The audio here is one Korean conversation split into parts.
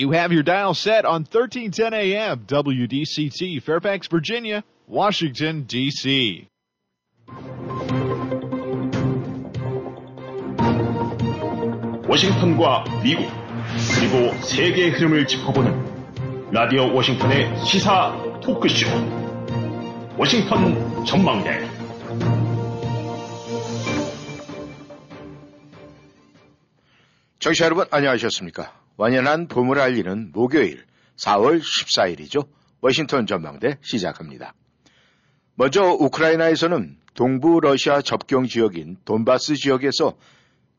You have your dial set on 1310 AM WDCT, Fairfax, Virginia, Washington, D.C. 워싱턴과 미국, 그리고 세계의 흐름을 짚어보는 라디오 워싱턴의 시사 토크쇼, 워싱턴 전망대. 청취자 여러분, 안녕하셨습니까? 완연한 봄을 알리는 목요일 4월 14일이죠. 워싱턴 전망대 시작합니다. 먼저 우크라이나에서는 동부 러시아 접경 지역인 돈바스 지역에서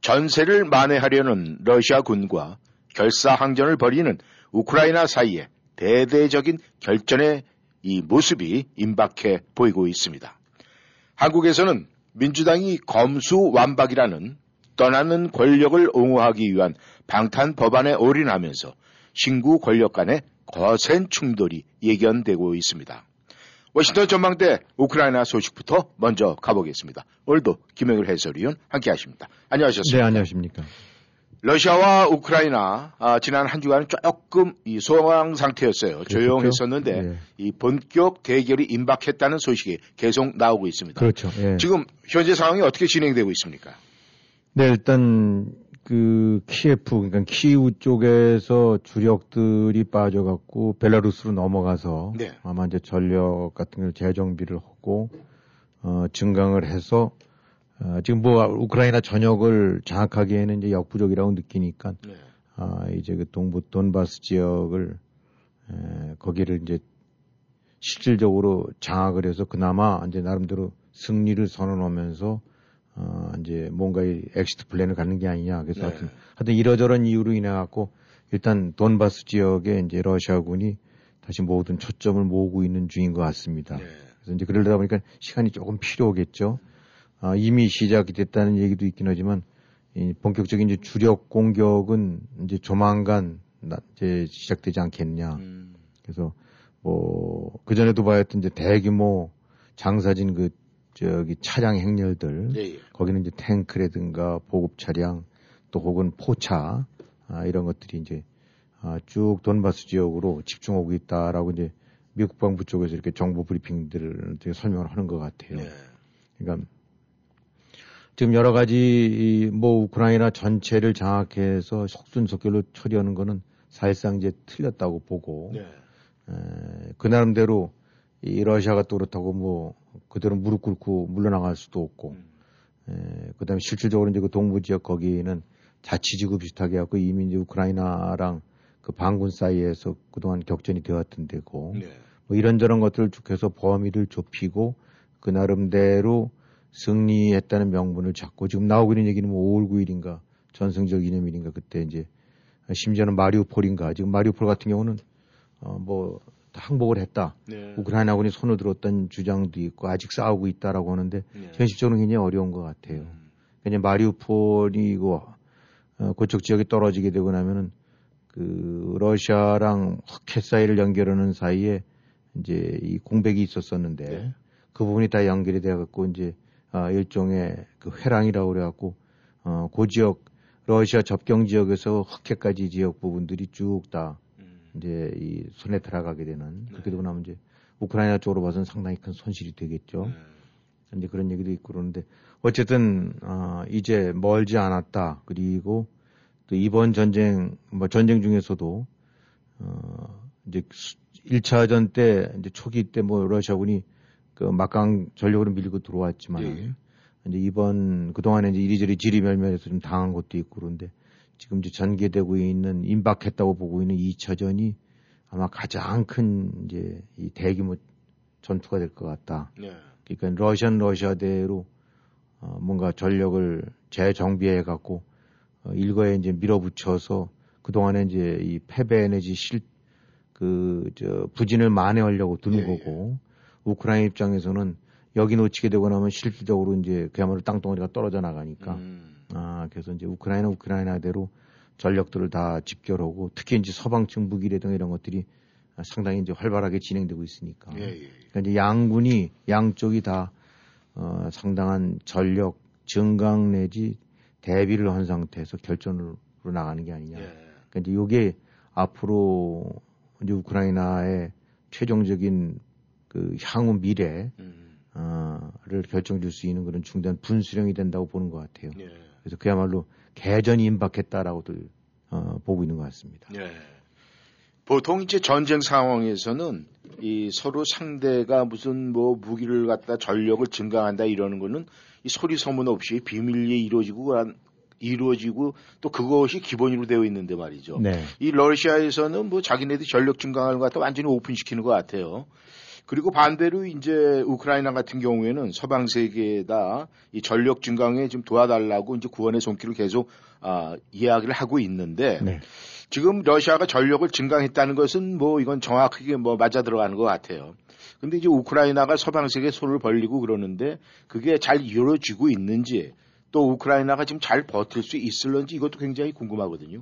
전세를 만회하려는 러시아군과 결사항전을 벌이는 우크라이나 사이에 대대적인 결전의 이 모습이 임박해 보이고 있습니다. 한국에서는 민주당이 검수완박이라는 떠나는 권력을 옹호하기 위한 방탄 법안에 올인하면서 신구 권력 간의 거센 충돌이 예견되고 있습니다. 워싱턴 전망대 우크라이나 소식부터 먼저 가보겠습니다. 오늘도 김영일 해설위원 함께하십니다. 안녕하셨습니까? 네, 안녕하십니까? 러시아와 우크라이나 지난 한 주간 조금 이 소강 상태였어요. 조용했었는데 그렇죠? 예. 이 본격 대결이 임박했다는 소식이 계속 나오고 있습니다. 그렇죠. 예. 지금 현재 상황이 어떻게 진행되고 있습니까? 네, 일단 그 키이우 쪽에서 주력들이 빠져갖고 벨라루스로 넘어가서 네. 아마 이제 전력 같은 경우 재정비를 하고 증강을 해서 지금 뭐 우크라이나 전역을 장악하기에는 이제 역부족이라고 느끼니까 네. 이제 그 동부 돈바스 지역을 거기를 이제 실질적으로 장악을 해서 그나마 이제 나름대로 승리를 선언하면서. 이제 뭔가 이 엑시트 플랜을 갖는 게 아니냐. 그래서 네. 하여튼 이러저런 이유로 인해 갖고 일단 돈바스 지역에 이제 러시아군이 다시 모든 초점을 모으고 있는 중인 것 같습니다. 네. 그래서 이제 그러다 보니까 시간이 조금 필요하겠죠. 이미 시작이 됐다는 얘기도 있긴 하지만 이 본격적인 이제 주력 공격은 이제 조만간 이제 시작되지 않겠냐. 그래서 뭐 그전에도 봐왔던 이제 대규모 장사진 그 저기 차량 행렬들 예, 예. 거기는 이제 탱크라든가 보급 차량 또 혹은 포차 이런 것들이 이제 쭉 돈바스 지역으로 집중하고 있다라고 이제 미국 국방부 쪽에서 이렇게 정보 브리핑들을 설명을 하는 것 같아요. 예. 그러니까 지금 여러 가지 뭐 우크라이나 전체를 장악해서 속순속결로 처리하는 거는 사실상 이제 틀렸다고 보고 예. 그 나름대로 이 러시아가 또 그렇다고 뭐 그대로 무릎 꿇고 물러나갈 수도 없고, 그다음에 실질적으로 이제 그 동부 지역 거기는 자치지구 비슷하게 하고 이미 이제 우크라이나랑 그 반군 사이에서 그동안 격전이 되었던 데고, 네. 뭐 이런저런 것들을 쭉 해서 범위를 좁히고 그 나름대로 승리했다는 명분을 잡고 지금 나오고 있는 얘기는 뭐 5월 9일인가 전승절 기념일인가 그때 이제 심지어는 마리우폴인가 지금 마리우폴 같은 경우는 뭐 항복을 했다. 네. 우크라이나군이 손을 들었던 주장도 있고 아직 싸우고 있다라고 하는데 네. 현실적으로 굉장히 어려운 것 같아요. 왜냐하면 마리우폴이고 그쪽 지역이 떨어지게 되고 나면은 그 러시아랑 흑해 사이를 연결하는 사이에 이제 이 공백이 있었었는데 네. 그 부분이 다 연결이 돼갖고 이제 일종의 그 회랑이라고 그래갖고 그 지역 러시아 접경 지역에서 흑해까지 지역 부분들이 쭉 다 이제 이 손에 들어가게 되는 네. 그렇게 되고 나면 이제 우크라이나 쪽으로 봐서는 상당히 큰 손실이 되겠죠. 네. 이제 그런 얘기도 있고 그러는데 어쨌든 이제 멀지 않았다. 그리고 또 이번 전쟁 뭐 전쟁 중에서도 이제 1차전 때 이제 초기 때 뭐 러시아군이 그 막강 전력으로 밀고 들어왔지만 네. 이제 이번 그동안에 이제 이리저리 지리멸멸해서 좀 당한 것도 있고 그런데. 지금 이제 전개되고 있는 임박했다고 보고 있는 2차전이 아마 가장 큰 이제 이 대규모 전투가 될 것 같다. 네. 그러니까 러시아대로 뭔가 전력을 재정비해 갖고 일거에 이제 밀어붙여서 그 동안에 이제 이 패배 내지 부진을 만회하려고 드는 네, 거고 예. 우크라이나 입장에서는 여기 놓치게 되고 나면 실질적으로 이제 그야말로 땅덩어리가 떨어져 나가니까. 그래서 이제 우크라이나대로 전력들을 다 집결하고 특히 이제 서방층 무기래 등 이런 것들이 상당히 이제 활발하게 진행되고 있으니까. 예, 예. 그러니까 이제 양쪽이 다 상당한 전력 증강 내지 대비를 한 상태에서 결전으로 나가는 게 아니냐. 예. 그러니까 이제 이게 앞으로 이제 우크라이나의 최종적인 그 향후 미래를 결정질 수 있는 그런 중대한 분수령이 된다고 보는 것 같아요. 예. 그래서 그야말로 개전이 임박했다라고들 보고 있는 것 같습니다. 예. 보통 이제 전쟁 상황에서는 이 서로 상대가 무슨 뭐 무기를 갖다 전력을 증강한다 이러는 거는 이 소리 소문 없이 비밀리에 이루어지고 또 그것이 기본으로 되어 있는데 말이죠. 네. 이 러시아에서는 뭐 자기네들 전력 증강하는 것 같다 완전히 오픈시키는 것 같아요. 그리고 반대로 이제 우크라이나 같은 경우에는 서방 세계에다 이 전력 증강에 좀 도와달라고 이제 구원의 손길을 계속 이야기를 하고 있는데 네. 지금 러시아가 전력을 증강했다는 것은 뭐 이건 정확하게 뭐 맞아 들어가는 것 같아요. 근데 이제 우크라이나가 서방 세계에 손을 벌리고 그러는데 그게 잘 이루어지고 있는지 또 우크라이나가 지금 잘 버틸 수 있을런지 이것도 굉장히 궁금하거든요.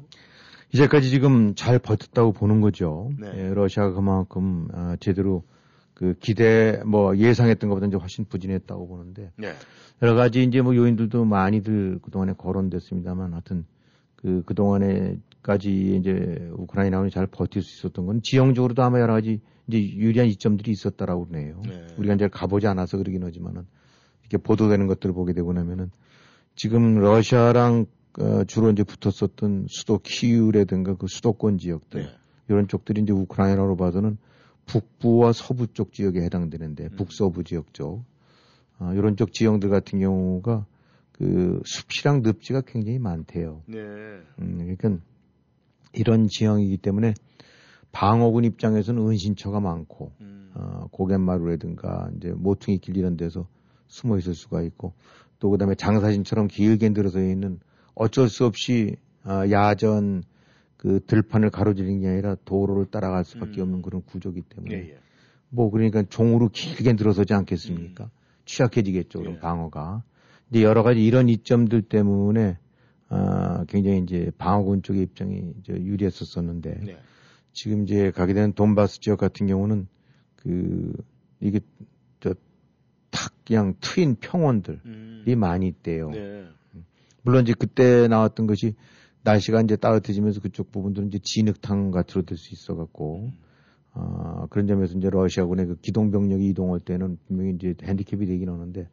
이제까지 지금 잘 버텼다고 보는 거죠. 네. 예, 러시아가 그만큼 제대로 그 기대 뭐 예상했던 것보다 이제 훨씬 부진했다고 보는데 네. 여러 가지 이제 뭐 요인들도 많이들 그동안에 거론됐습니다만 하여튼 그 동안에까지 이제 우크라이나군이 잘 버틸 수 있었던 건 지형적으로도 아마 여러 가지 이제 유리한 이점들이 있었다라고 그러네요. 네. 우리가 이제 가보지 않아서 그러긴 하지만은 이렇게 보도되는 것들을 보게 되고 나면은 지금 러시아랑 주로 이제 붙었었던 수도 키이우라든가 그 수도권 지역들 네. 이런 쪽들이 이제 우크라이나로 봐서는 북부와 서부 쪽 지역에 해당되는데 북서부 지역 쪽 이런 쪽 지형들 같은 경우가 그 숲이랑 늪지가 굉장히 많대요. 네. 그러니까 이런 지형이기 때문에 방어군 입장에서는 은신처가 많고 고갯마루라든가 이제 모퉁이 길 이런 데서 숨어 있을 수가 있고. 또 그다음에 장사진처럼 길게 늘어서 있는 어쩔 수 없이 야전 그 들판을 가로지르는 게 아니라 도로를 따라갈 수밖에 없는 그런 구조기 때문에 예, 예. 뭐 그러니까 종으로 길게 늘어서지 않겠습니까? 취약해지겠죠 그럼 예. 방어가. 근데 여러 가지 이런 이점들 때문에 굉장히 이제 방어군 쪽의 입장이 이제 유리했었었는데 예. 지금 이제 가게 되는 돈바스 지역 같은 경우는 그 이게 탁 그냥 트인 평원들이 많이 있대요. 네. 물론 이제 그때 나왔던 것이 날씨가 이제 따뜻해지면서 그쪽 부분들은 이제 진흙탕 같으로 될 수 있어갖고 그런 점에서 이제 러시아군의 그 기동병력이 이동할 때는 분명히 이제 핸디캡이 되긴 하는데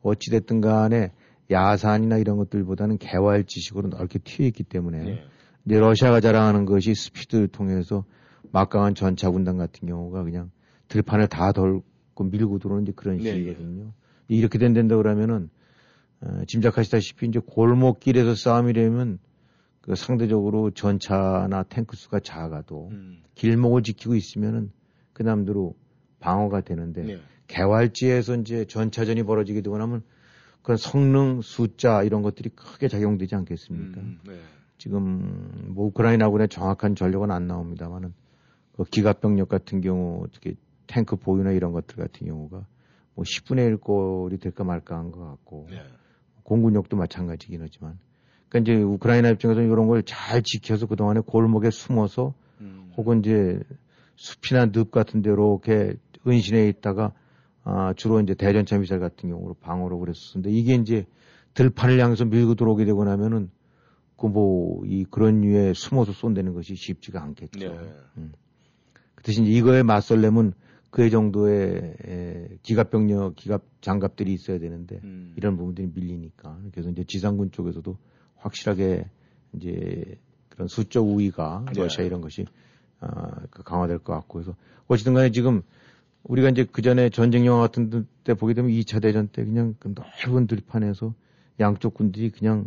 어찌됐든 간에 야산이나 이런 것들보다는 개활지식으로 넓게 튀어 있기 때문에 네. 이제 러시아가 자랑하는 것이 스피드를 통해서 막강한 전차 군단 같은 경우가 그냥 들판을 다 덜 밀고 들어오는 이제 그런 식이거든요. 네. 이렇게 된다 그러면은 짐작하시다시피 이제 골목길에서 싸움이 되면 그 상대적으로 전차나 탱크 수가 작아도 길목을 지키고 있으면은 그 남대로 방어가 되는데 네. 개활지에서 이제 전차전이 벌어지게 되고 나면 그런 성능, 숫자 이런 것들이 크게 작용되지 않겠습니까? 네. 지금 뭐 우크라이나군의 정확한 전력은 안 나옵니다만은 그 기갑병력 같은 경우 어떻게 탱크 보유나 이런 것들 같은 경우가 뭐 10분의 1 꼴이 될까 말까 한 것 같고 네. 공군력도 마찬가지긴 하지만 그러니까 이제 우크라이나 입장에서는 이런 걸 잘 지켜서 그동안에 골목에 숨어서 혹은 이제 숲이나 늪 같은 데 이렇게 은신해 있다가 주로 이제 대전차 미사일 같은 경우로 방어로 그랬었는데 이게 이제 들판을 향해서 밀고 들어오게 되고 나면은 그 뭐 이 그런 류에 숨어서 쏜다는 것이 쉽지가 않겠죠. 네. 그 대신 이거에 맞설려면 그 정도의 기갑병력, 기갑장갑들이 있어야 되는데 이런 부분들이 밀리니까 그래서 이제 지상군 쪽에서도 확실하게 이제 그런 수적 우위가 네. 러시아 이런 것이 강화될 것 같고 그래서 어쨌든 간에 지금 우리가 이제 그 전에 전쟁 영화 같은 때 보게 되면 2차 대전 때 그냥 그 넓은 들판에서 양쪽 군들이 그냥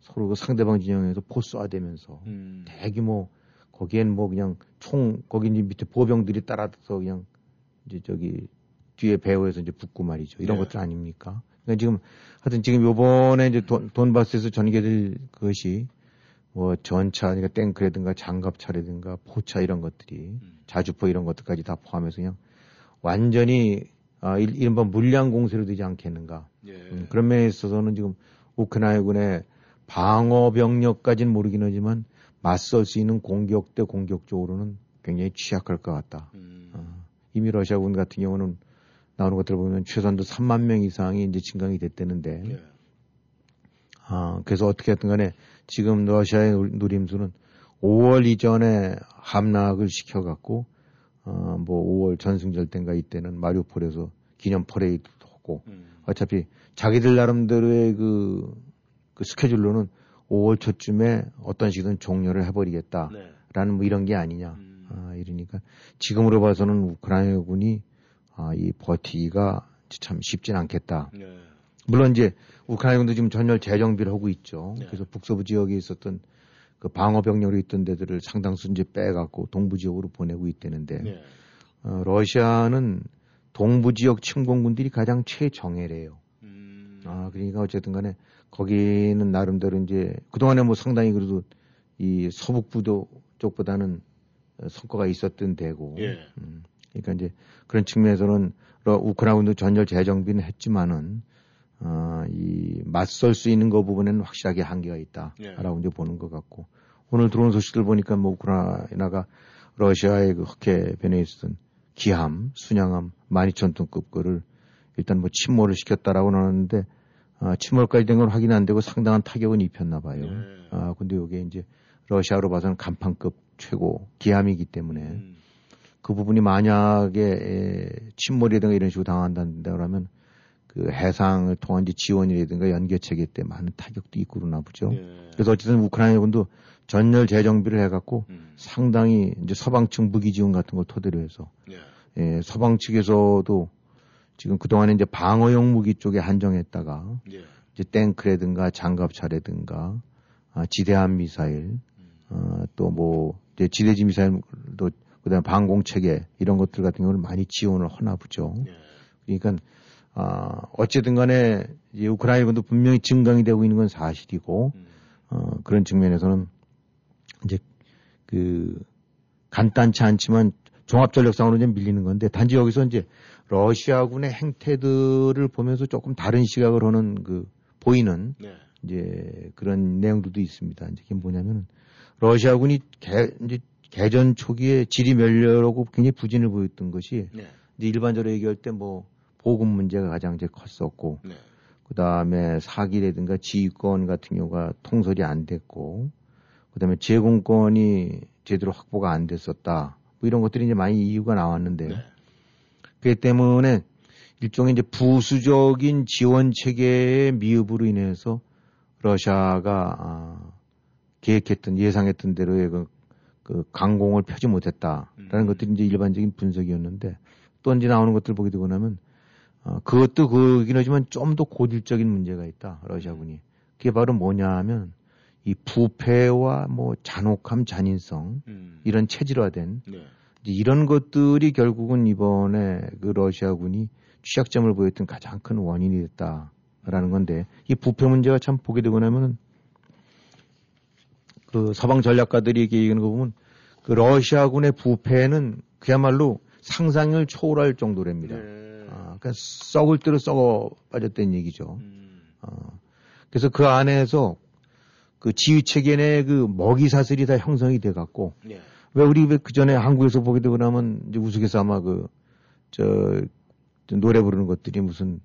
서로 그 상대방 진영에서 포쏴대면서 대규모 거기엔 뭐 그냥 총 거기 이제 밑에 보병들이 따라서 그냥 이제 저기 뒤에 배후에서 이제 붙고 말이죠. 이런 네. 것들 아닙니까? 그러니까 지금 하여튼 지금 요번에 이제 돈바스에서 전개될 것이 뭐 전차, 그러니까 탱크라든가 장갑차라든가 포차 이런 것들이 자주포 이런 것들까지 다 포함해서 그냥 완전히 이른바 물량 공세로 되지 않겠는가. 네. 그런 면에 있어서는 지금 우크라이나군의 방어 병력까지는 모르긴 하지만 맞설 수 있는 공격 대 공격 쪽으로는 굉장히 취약할 것 같다. 이미 러시아군 같은 경우는 나오는 것들 보면 최소한도 3만 명 이상이 이제 증강이 됐다는데, 네. 그래서 어떻게 하든 간에 지금 러시아의 누림수는 5월 이전에 함락을 시켜갖고 뭐 5월 전승절 때인가 이때는 마리우폴에서 기념 퍼레이드도 하고 어차피 자기들 나름대로의 그 스케줄로는 5월 초쯤에 어떤 식이든 종료를 해버리겠다라는 네. 뭐 이런 게 아니냐 이러니까 지금으로 봐서는 우크라이나군이 이 버티기가 참 쉽진 않겠다. 네. 물론 이제 우크라이나군도 지금 전열 재정비를 하고 있죠. 네. 그래서 북서부 지역에 있었던 그 방어병력이 있던 데들을 상당수 이제 빼갖고 동부 지역으로 보내고 있다는데 네. 러시아는 동부 지역 침공군들이 가장 최정예래요. 그러니까 어쨌든 간에 거기는 나름대로 이제 그동안에 뭐 상당히 그래도 이 서북부도 쪽보다는 성과가 있었던 데고. 예. 그러니까 이제 그런 측면에서는 우크라이나도 전열 재정비는 했지만은 이 맞설 수 있는 거 부분에는 확실하게 한계가 있다라고 예. 이제 보는 것 같고 오늘 들어온 소식들 보니까 뭐 우크라이나가 러시아의 그 흑해변에 있었던 기함, 순양함 12,000톤급 거를 일단 뭐 침몰을 시켰다라고는 하는데 침몰까지 된 건 확인 안 되고 상당한 타격은 입혔나 봐요. 네. 근데 이게 이제 러시아로 봐서는 간판급 최고 기함이기 때문에 그 부분이 만약에 침몰이라든가 이런 식으로 당한다든가 그러면 그 해상을 통한 지원이라든가 연계체계 때 많은 타격도 있고 그러나 보죠. 네. 그래서 어쨌든 우크라이나군도 전열 재정비를 해갖고 상당히 이제 서방측 무기 지원 같은 걸 토대로 해서 네. 예, 서방 측에서도 지금 그동안에 이제 방어용 무기 쪽에 한정했다가, 예. 이제 탱크라든가 장갑차라든가, 지대함 미사일, 또 뭐, 이제 지대지 미사일도, 그 다음에 방공체계, 이런 것들 같은 경우는 많이 지원을 하나 보죠. 예. 그러니까, 어쨌든 간에, 이제 우크라이나군도 분명히 증강이 되고 있는 건 사실이고, 그런 측면에서는, 이제, 간단치 않지만, 종합전력상으로 이제 밀리는 건데, 단지 여기서 이제, 러시아군의 행태들을 보면서 조금 다른 시각을 하는 보이는 네. 이제 그런 내용들도 있습니다. 이제 그게 뭐냐면 러시아군이 이제 개전 초기에 지리멸렬하고 굉장히 부진을 보였던 것이 네. 이제 일반적으로 얘기할 때 뭐 보급 문제가 가장 이제 컸었고 네. 그 다음에 사기라든가 지휘권 같은 경우가 통솔이 안 됐고 그 다음에 제공권이 제대로 확보가 안 됐었다. 뭐 이런 것들이 이제 많이 이유가 나왔는데요. 네. 그렇기 때문에 일종의 이제 부수적인 지원 체계의 미흡으로 인해서 러시아가 계획했던 예상했던 대로의 그 강공을 펴지 못했다라는 것들이 이제 일반적인 분석이었는데 또 이제 나오는 것들을 보게 되고 나면 그것도 그긴 하지만 좀 더 고질적인 문제가 있다 러시아군이 그게 바로 뭐냐하면 이 부패와 뭐 잔혹함, 잔인성 이런 체질화된. 네. 이런 것들이 결국은 이번에 그 러시아군이 취약점을 보였던 가장 큰 원인이 됐다라는 건데 이 부패 문제가 참 보게 되고 나면은 그 서방 전략가들이 얘기하는 거 보면 그 러시아군의 부패는 그야말로 상상을 초월할 정도랍니다. 네. 그러니까 썩을 대로 썩어 빠졌다는 얘기죠. 그래서 그 안에서 그 지휘 체계 내 그 먹이 사슬이 다 형성이 돼 갖고. 네. 왜 우리 그 전에 한국에서 보게 되고 나면 이제 우스갯소리 아마 노래 부르는 것들이 무슨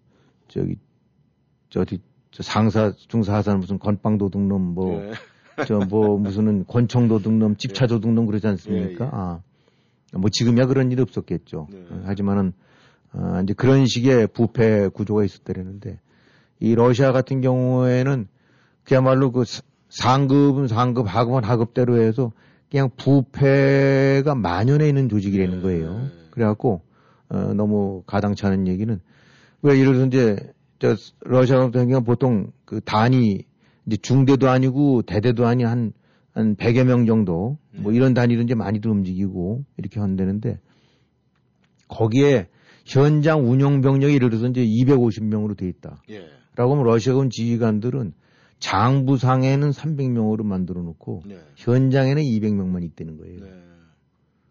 상사 중사 하사는 무슨 건빵 도둑놈 뭐 무슨 권총 도둑놈 집차 도둑놈 그러지 않습니까? 예, 예. 뭐 지금이야 그런 일이 없었겠죠. 예. 하지만은 이제 그런 식의 부패 구조가 있었다는데 이 러시아 같은 경우에는 그야말로 그 상급은 상급 하급은 하급대로 해서 그냥 부패가 만연해 있는 조직이라는 거예요. 그래갖고, 너무 가당치 않은 얘기는, 왜 예를 들어서 이제, 러시아 같은 경우는 보통 그 단위, 이제 중대도 아니고 대대도 아닌 한 100여 명 정도, 뭐 이런 단위로 이제 많이들 움직이고, 이렇게 한다는데, 거기에 현장 운영 병력이 예를 들어서 이제 250명으로 돼 있다. 예. 라고 하면 러시아군 지휘관들은 장부상에는 300명으로 만들어 놓고, 네. 현장에는 200명만 있다는 거예요. 네.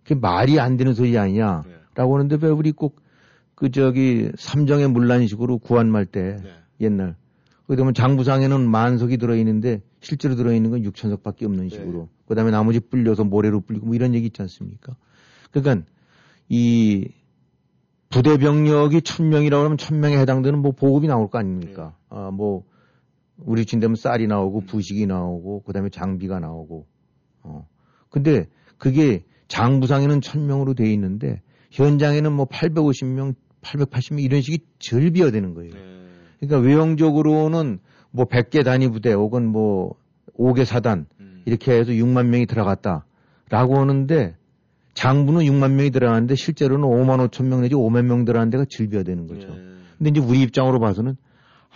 그게 말이 안 되는 소리 아니냐라고 네. 하는데, 왜 우리 꼭, 삼정의 문란식으로 구한말 때, 네. 옛날. 그러다 보면 장부상에는 10,000석이 들어있는데, 실제로 들어있는 건 6,000석 밖에 없는 식으로. 네. 그 다음에 나머지 불려서 모래로 불리고, 뭐 이런 얘기 있지 않습니까? 그러니까, 이, 부대 병력이 1,000명이라고 하면 1,000명에 해당되는 뭐 보급이 나올 거 아닙니까? 네. 우리 친대면 쌀이 나오고 부식이 나오고 그다음에 장비가 나오고 근데 그게 장부상에는 1000명으로 돼 있는데 현장에는 뭐 850명, 880명 이런 식이 절비어되는 거예요. 그러니까 외형적으로는 뭐 100개 단위 부대 혹은 뭐 5개 사단 이렇게 해서 6만 명이 들어갔다라고 하는데 장부는 6만 명이 들어가는데 실제로는 5만 5천 명 내지 5만 명 들어가는 데가 질비화되는 거죠. 근데 이제 우리 입장으로 봐서는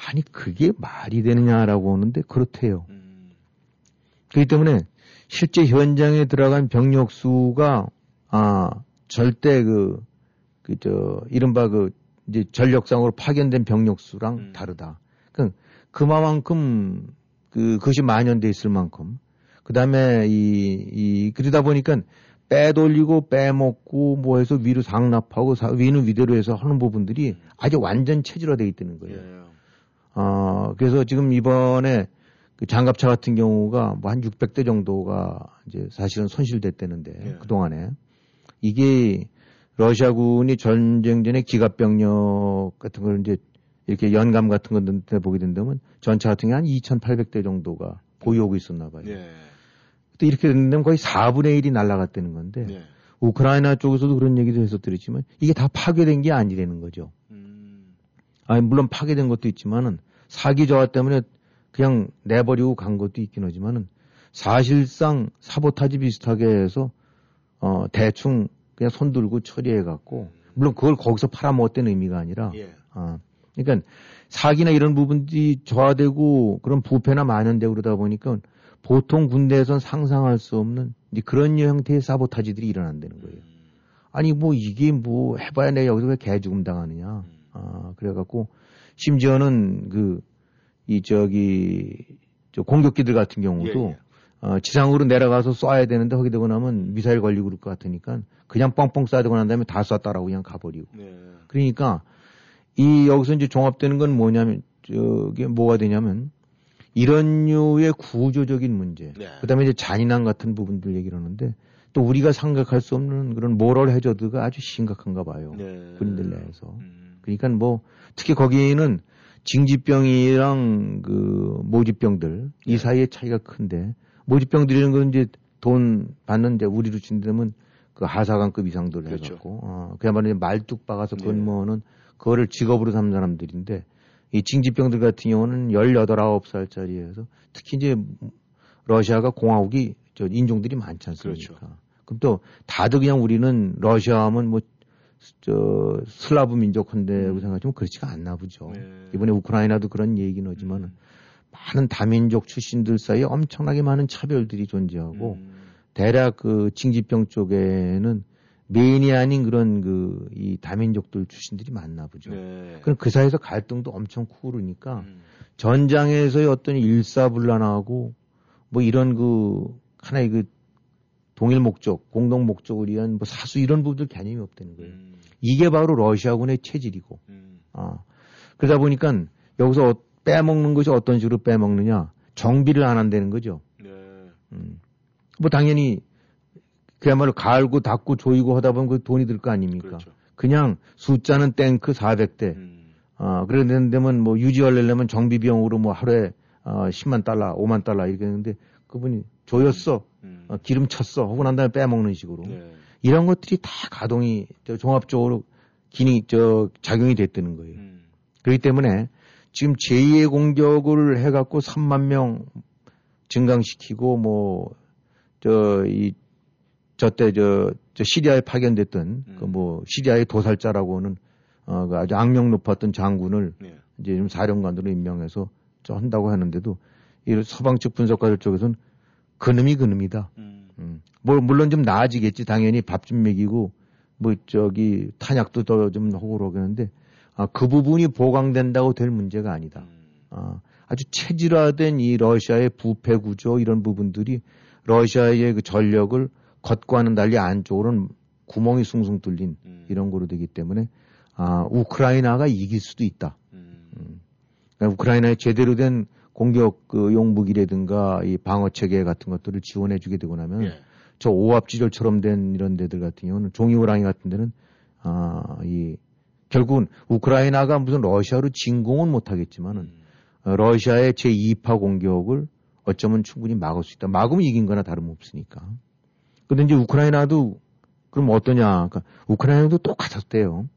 아니 그게 말이 되느냐라고 하는데 그렇대요. 그렇기 때문에 실제 현장에 들어간 병력 수가 절대 이른바 이제 전력상으로 파견된 병력 수랑 다르다. 그러니까 그만큼 그것이 만연돼 있을 만큼 그다음에 그러다 보니까 빼돌리고 빼먹고 뭐 해서 위로 상납하고 위는 위대로 해서 하는 부분들이 아주 완전 체질화되어 있다는 거예요. 예. 그래서 지금 이번에 그 장갑차 같은 경우가 뭐 한 600대 정도가 이제 사실은 손실됐다는데 예. 그동안에 이게 러시아군이 전쟁 전에 기갑병력 같은 걸 이제 이렇게 연감 같은 건데 보게 된다면 전차 같은 게 한 2,800대 정도가 보유하고 있었나 봐요. 예. 또 이렇게 된다면 거의 4분의 1이 날아갔다는 건데 예. 우크라이나 쪽에서도 그런 얘기도 했었더랬지만 이게 다 파괴된 게 아니라는 거죠. 아니 물론 파괴된 것도 있지만은 사기 저하 때문에 그냥 내버리고 간 것도 있긴 하지만은 사실상 사보타지 비슷하게 해서 대충 그냥 손 들고 처리해 갖고 물론 그걸 거기서 팔아먹었다는 의미가 아니라 예. 그러니까 사기나 이런 부분들이 저하되고 그런 부패나 만연되고 그러다 보니까 보통 군대에선 상상할 수 없는 이제 그런 형태의 사보타지들이 일어난다는 거예요. 아니 뭐 이게 뭐 해봐야 내가 여기서 왜 개죽음 당하느냐. 그래갖고 심지어는 공격기들 같은 경우도 예, 예. 지상으로 내려가서 쏴야 되는데 거기 되고 나면 미사일 걸리고 그럴 것 같으니까 그냥 뻥뻥 쏴대고 난 다음에 다 쐈다라고 그냥 가버리고. 예. 그러니까 여기서 이제 종합되는 건 뭐냐면 뭐가 되냐면. 이런 류의 구조적인 문제, 네. 그다음에 이제 잔인함 같은 부분들 얘기를 하는데 또 우리가 생각할 수 없는 그런 모럴 해저드가 아주 심각한가 봐요. 네. 군인들 내에서. 그러니까 뭐 특히 거기는 징집병이랑 모집병들 이 사이의 차이가 큰데 모집병들이라는 건 이제 돈 받는 데 우리로 친다면 하사관급 이상들 그렇죠. 해갖고 그야말로 이제 말뚝 박아서 근무하는 그거를 직업으로 삼는 사람들인데. 이 징집병들 같은 경우는 18, 19살짜리에서 특히 이제 러시아가 공화국이 인종들이 많지 않습니까? 그렇죠. 그럼 또 다들 그냥 우리는 러시아 하면 슬라브 민족인데라고 생각하지만 그렇지가 않나 보죠. 네. 이번에 우크라이나도 그런 얘기는 하지만 많은 다민족 출신들 사이에 엄청나게 많은 차별들이 존재하고 대략 징집병 쪽에는 메인이 아닌 그런 이 다민족들 출신들이 많나 보죠. 네. 그럼 그 사이에서 갈등도 엄청 크고 그러니까 전장에서의 어떤 일사불란하고 뭐 이런 하나의 동일 목적, 공동 목적을 위한 뭐 사수 이런 부분들 개념이 없다는 거예요. 이게 바로 러시아군의 체질이고. 그러다 보니까 여기서 빼먹는 것이 어떤 식으로 빼먹느냐. 정비를 안 한다는 거죠. 네. 뭐 당연히 그야말로 갈고 닦고 조이고 하다 보면 그 돈이 들 거 아닙니까? 그렇죠. 그냥 숫자는 탱크 400대. 그래야 되는데면 뭐 유지하려면 정비비용으로 뭐 하루에 10만 달러, 5만 달러 이렇게 했는데 그분이 조였어, 기름 쳤어, 하고 난 다음에 빼먹는 식으로. 네. 이런 것들이 다 가동이, 종합적으로 작용이 됐다는 거예요. 그렇기 때문에 지금 제2의 공격을 해갖고 3만 명 증강시키고 시리아에 파견됐던, 시리아의 도살자라고 하는, 아주 악명 높았던 장군을, 예. 이제 좀 사령관으로 임명해서 한다고 하는데도, 이 서방 측 분석가들 쪽에서는 그놈이 그놈이다. 물론 좀 나아지겠지. 당연히 밥 좀 먹이고, 탄약도 더 좀 하고 그러겠는데, 그 부분이 보강된다고 될 문제가 아니다. 아주 체질화된 이 러시아의 부패 구조 이런 부분들이 러시아의 전력을 겉과는 달리 안쪽으로는 구멍이 숭숭 뚫린 이런 거로 되기 때문에 우크라이나가 이길 수도 있다. 그러니까 우크라이나에 제대로 된 공격 용무기라든가 이 방어체계 같은 것들을 지원해 주게 되고 나면 예. 저 오합지졸처럼 된 이런 데들 같은 경우는 종이호랑이 같은 데는 결국은 우크라이나가 무슨 러시아로 진공은 못하겠지만은 러시아의 제2파 공격을 어쩌면 충분히 막을 수 있다. 막으면 이긴 거나 다름없으니까. 근데 이제 우크라이나도 그럼 어떠냐? 그러니까 우크라이나도 똑같았대요.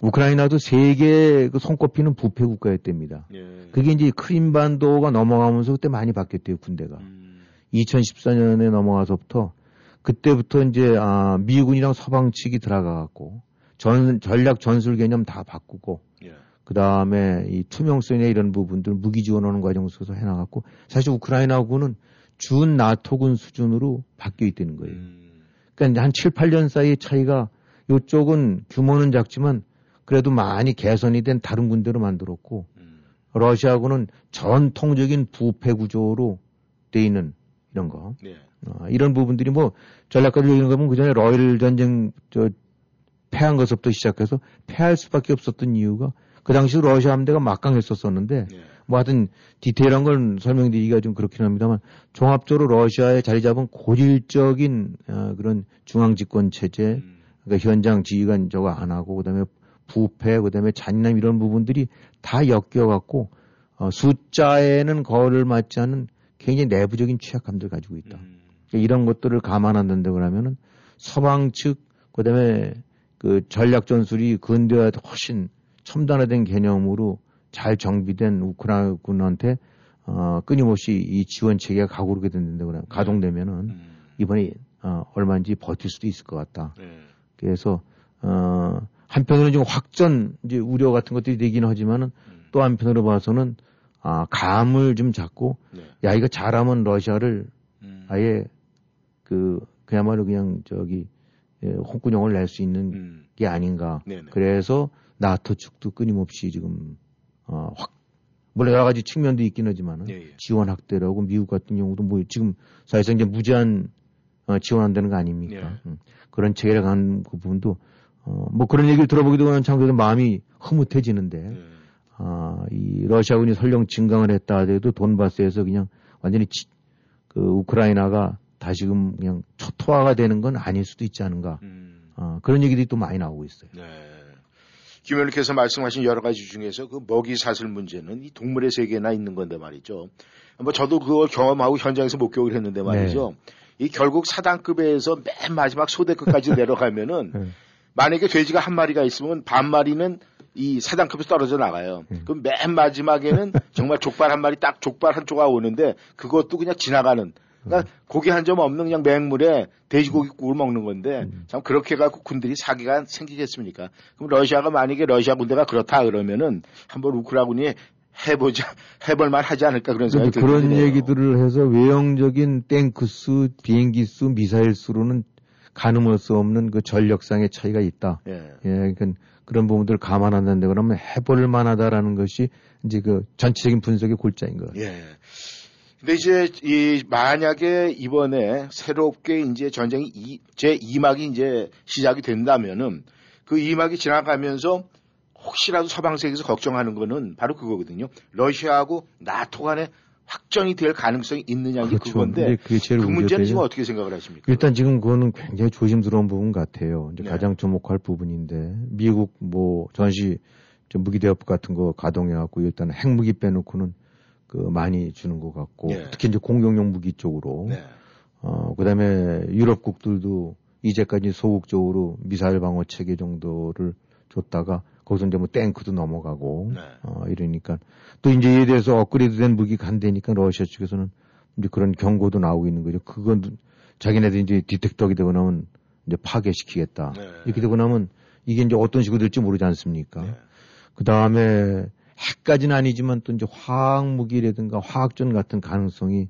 우크라이나도 세계 그 손꼽히는 부패 국가였답니다. 예. 그게 이제 크림반도가 넘어가면서 그때 많이 바뀌었대요, 군대가. 2014년에 넘어가서부터 그때부터 이제 미군이랑 서방 측이 들어가갖고 전략 전술 개념 다 바꾸고 예. 그 다음에 이 투명성이나 이런 부분들 무기 지원하는 과정 속에서 해나갔고 사실 우크라이나군은 준 나토군 수준으로 바뀌어 있다는 거예요. 그러니까 한 7, 8년 사이의 차이가 이쪽은 규모는 작지만 그래도 많이 개선이 된 다른 군대로 만들었고 러시아군은 전통적인 부패 구조로 돼 있는 이런 거. 예. 이런 부분들이 뭐 전략가들 얘기하는 거 보면 그전에 러일 전쟁 패한 것부터 시작해서 패할 수밖에 없었던 이유가 그 당시 러시아 함대가 막강했었었는데 예. 뭐 하여튼 디테일한 건 설명드리기가 좀 그렇긴 합니다만 종합적으로 러시아에 자리 잡은 고질적인 그런 중앙집권 체제 그러니까 현장 지휘관 저거 안 하고 그다음에 부패 그다음에 잔인함 이런 부분들이 다 엮여갖고 숫자에는 거울을 맞지 않은 굉장히 내부적인 취약함들 가지고 있다. 그러니까 이런 것들을 감안한다고 그러면은 서방 측, 그다음에 그 전략 전술이 근대화에 훨씬 첨단화된 개념으로 잘 정비된 우크라이나군한테 끊임없이 이 지원 체계가 가고르게 된다고 그러면 가동되면은 이번에 얼마인지 버틸 수도 있을 것 같다. 그래서 한편으로는 지금 확전 이제 우려 같은 것들이 되긴 하지만은 또 한편으로 봐서는 감을 좀 잡고, 네. 야, 이거 잘하면 러시아를 아예 그야말로 그냥 홍군형을 낼 수 있는 게 아닌가. 네네. 그래서 나토 측도 끊임없이 지금, 물론 여러 가지 측면도 있긴 하지만은, 예, 예. 지원 확대라고 미국 같은 경우도 뭐 지금 사실상 이제 무제한 지원한다는 거 아닙니까? 예. 그런 체계를 가는 그 부분도, 뭐 그런 얘기를 들어보기도 하면 참 그래도 마음이 흐뭇해지는데, 예. 이 러시아군이 설령 증강을 했다 하더라도 돈바스에서 그냥 완전히 우크라이나가 다시금 그냥 초토화가 되는 건 아닐 수도 있지 않은가. 그런 얘기들이 또 많이 나오고 있어요. 네. 김 의원님께서 말씀하신 여러 가지 중에서 그 먹이 사슬 문제는 이 동물의 세계나 있는 건데 말이죠. 뭐 저도 그걸 경험하고 현장에서 목격을 했는데 말이죠. 네. 이 결국 사단급에서 맨 마지막 소대급까지 내려가면은 네. 만약에 돼지가 한 마리가 있으면 반 마리는 이 사단급에서 떨어져 나가요. 그럼 맨 마지막에는 정말 족발 한 마리 딱 족발 한 조각 오는데 그것도 그냥 지나가는. 그러니까 고기 한 점 없는 그냥 맹물에 돼지고기 국을 먹는 건데 참 그렇게 해갖고 군들이 사기가 생기겠습니까? 그럼 러시아가 만약에 러시아 군대가 그렇다 그러면은 한번 우크라군이 해볼만 하지 않을까 그런 생각이 들어요. 그런 얘기들을 해서 외형적인 탱크수, 비행기수, 미사일수로는 가늠할 수 없는 그 전력상의 차이가 있다. 예. 예, 그러니까 그런 부분들을 감안한다는데 그러면 해볼 만하다라는 것이 이제 그 전체적인 분석의 골자인 거예요. 예. 근데 이제 이 만약에 이번에 새롭게 이제 전쟁이 제 2막이 이제 시작이 된다면은 그 2막이 지나가면서 혹시라도 서방 세계에서 걱정하는 거는 바로 그거거든요. 러시아하고 나토 간에 확정이 될 가능성이 있느냐 이게 그렇죠. 그건데 그 문제는 지금 어떻게 생각을 하십니까? 일단 지금 그거는 굉장히 조심스러운 부분 같아요. 이제 네. 가장 주목할 부분인데 미국 뭐 전시 무기 대여법 같은 거 가동해 갖고 일단 핵무기 빼놓고는 그 많이 주는 것 같고 네. 특히 이제 공격용 무기 쪽으로 네. 그다음에 유럽국들도 이제까지 소극적으로 미사일 방어 체계 정도를 줬다가 거기서 이제 뭐 탱크도 넘어가고, 네. 이러니까. 또 이제 이에 대해서 업그레이드 된 무기가 간대니까 러시아 측에서는 이제 그런 경고도 나오고 있는 거죠. 그건 자기네들이 이제 디텍터가 되고 나면 이제 파괴시키겠다. 네. 이렇게 되고 나면 이게 이제 어떤 식으로 될지 모르지 않습니까? 네. 그 다음에 핵까지는 아니지만 또 이제 화학무기라든가 화학전 같은 가능성이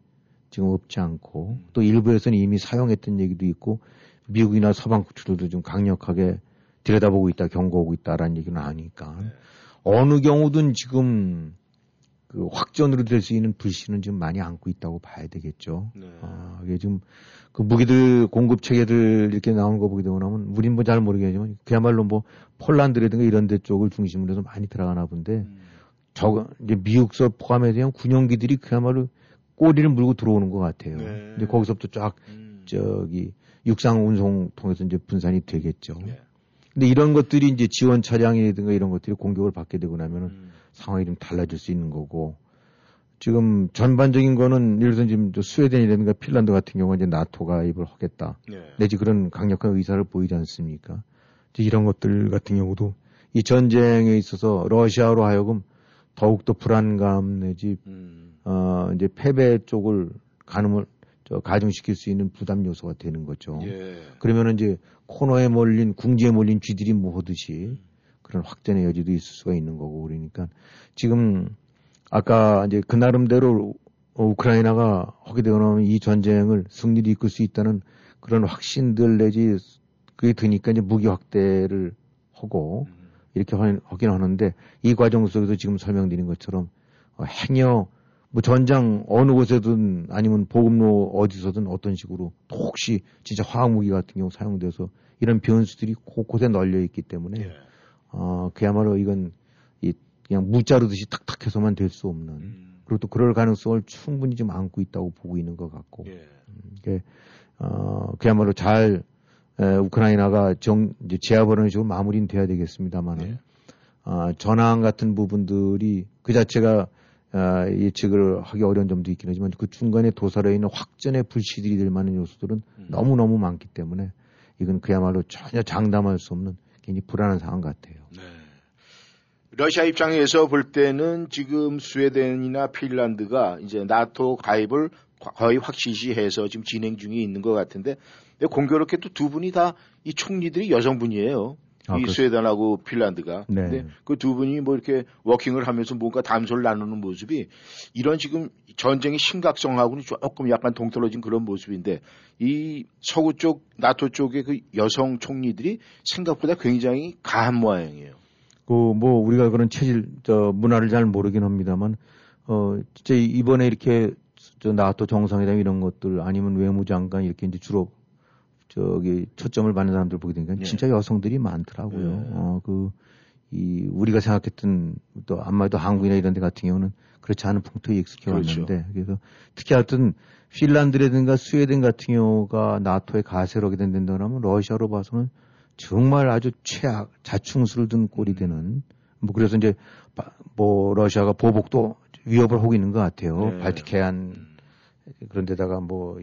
지금 없지 않고 또 일부에서는 이미 사용했던 얘기도 있고 미국이나 서방 국들도 좀 강력하게 들여다보고 있다, 경고하고 있다라는 얘기는 아니까 네. 어느 경우든 지금 그 확전으로 될 수 있는 불씨는 지금 많이 안고 있다고 봐야 되겠죠. 네. 이게 지금 그 무기들 공급 체계들 이렇게 나오는 거 보게 되고 나면 우린 뭐 잘 모르겠지만 그야말로 뭐 폴란드라든가 이런데 쪽을 중심으로 해서 많이 들어가나 본데 이제 미국서 포함에 대한 군용기들이 그야말로 꼬리를 물고 들어오는 것 같아요. 네. 이제 거기서부터 쫙 육상 운송 통해서 이제 분산이 되겠죠. 네. 근데 이런 것들이 이제 지원 차량이라든가 이런 것들이 공격을 받게 되고 나면은 상황이 좀 달라질 수 있는 거고 지금 전반적인 거는 예를 들어서 지금 스웨덴이라든가 핀란드 같은 경우는 이제 나토 가입을 하겠다. 네. 내지 그런 강력한 의사를 보이지 않습니까? 이제 이런 것들 같은 경우도 이 전쟁에 있어서 러시아로 하여금 더욱더 불안감 내지 이제 패배 쪽을 가중시킬 수 있는 부담 요소가 되는 거죠. 예. 그러면은 이제 코너에 몰린 궁지에 몰린 쥐들이 모으듯이 그런 확전의 여지도 있을 수가 있는 거고 그러니까 지금 아까 이제 그 나름대로 우크라이나가 하게 되고 나면 이 전쟁을 승리를 이끌 수 있다는 그런 확신들 내지 그게 드니까 이제 무기 확대를 하고 이렇게 하긴 하는데 이 과정 속에서 지금 설명드린 것처럼 행여 뭐 전장 어느 곳에든 아니면 보급로 어디서든 어떤 식으로 혹시 진짜 화학무기 같은 경우 사용돼서 이런 변수들이 곳곳에 널려 있기 때문에 예. 그야말로 이건 그냥 무자르듯이 탁탁해서만 될 수 없는 그리고 또 그럴 가능성을 충분히 좀 안고 있다고 보고 있는 것 같고 예. 그야말로 잘 우크라이나가 제압하는 식으로 마무리는 돼야 되겠습니다만 예. 전황 같은 부분들이 그 자체가 예측을 하기 어려운 점도 있긴 하지만 그 중간에 도사려 있는 확전의 불씨들이 될 만한 요소들은 너무너무 많기 때문에 이건 그야말로 전혀 장담할 수 없는 굉장히 불안한 상황 같아요. 네. 러시아 입장에서 볼 때는 지금 스웨덴이나 핀란드가 이제 나토 가입을 거의 확실시해서 지금 진행 중에 있는 것 같은데 공교롭게 또 두 분이 다 이 총리들이 여성분이에요. 이 스웨덴하고 핀란드가. 네. 근데 그 두 분이 뭐 이렇게 워킹을 하면서 뭔가 담소를 나누는 모습이 이런 지금 전쟁의 심각성하고는 조금 약간 동떨어진 그런 모습인데 이 서구 쪽, 나토 쪽의 그 여성 총리들이 생각보다 굉장히 가한 모양이에요. 그 뭐 우리가 그런 체질, 문화를 잘 모르긴 합니다만 진짜 이번에 이렇게 나토 정상회담 이런 것들 아니면 외무장관 이렇게 이제 주로 초점을 받는 사람들 보게 되니까 예. 진짜 여성들이 많더라고요. 예. 우리가 생각했던 또 아마도 한국이나 이런 데 같은 경우는 그렇지 않은 풍토에 익숙해 왔는데 그렇죠. 그래서 특히 하여튼 핀란드라든가 스웨덴 같은 경우가 나토에 가세를 하게 된다면 러시아로 봐서는 정말 아주 최악, 자충수를 든 꼴이 되는 뭐 그래서 이제 뭐 러시아가 보복도 위협을 하고 있는 것 같아요. 예. 발트해안 그런 데다가 뭐,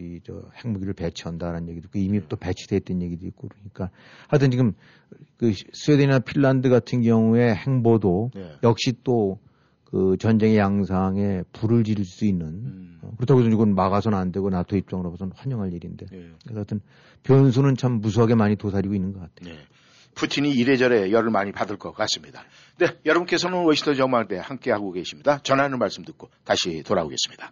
핵무기를 배치한다라는 얘기도 있고, 이미 또 배치되어 있던 얘기도 있고, 그러니까. 하여튼 지금, 스웨덴이나 핀란드 같은 경우에 행보도 예. 역시 또, 전쟁의 양상에 불을 지를 수 있는, 그렇다고 해서 이건 막아서는 안 되고, 나토 입장으로 봐서는 환영할 일인데. 예. 그래서 하여튼, 변수는 참 무수하게 많이 도사리고 있는 것 같아요. 예. 푸틴이 이래저래 열을 많이 받을 것 같습니다. 네, 여러분께서는 워싱턴 전망대 함께하고 계십니다. 전하는 말씀 듣고 다시 돌아오겠습니다.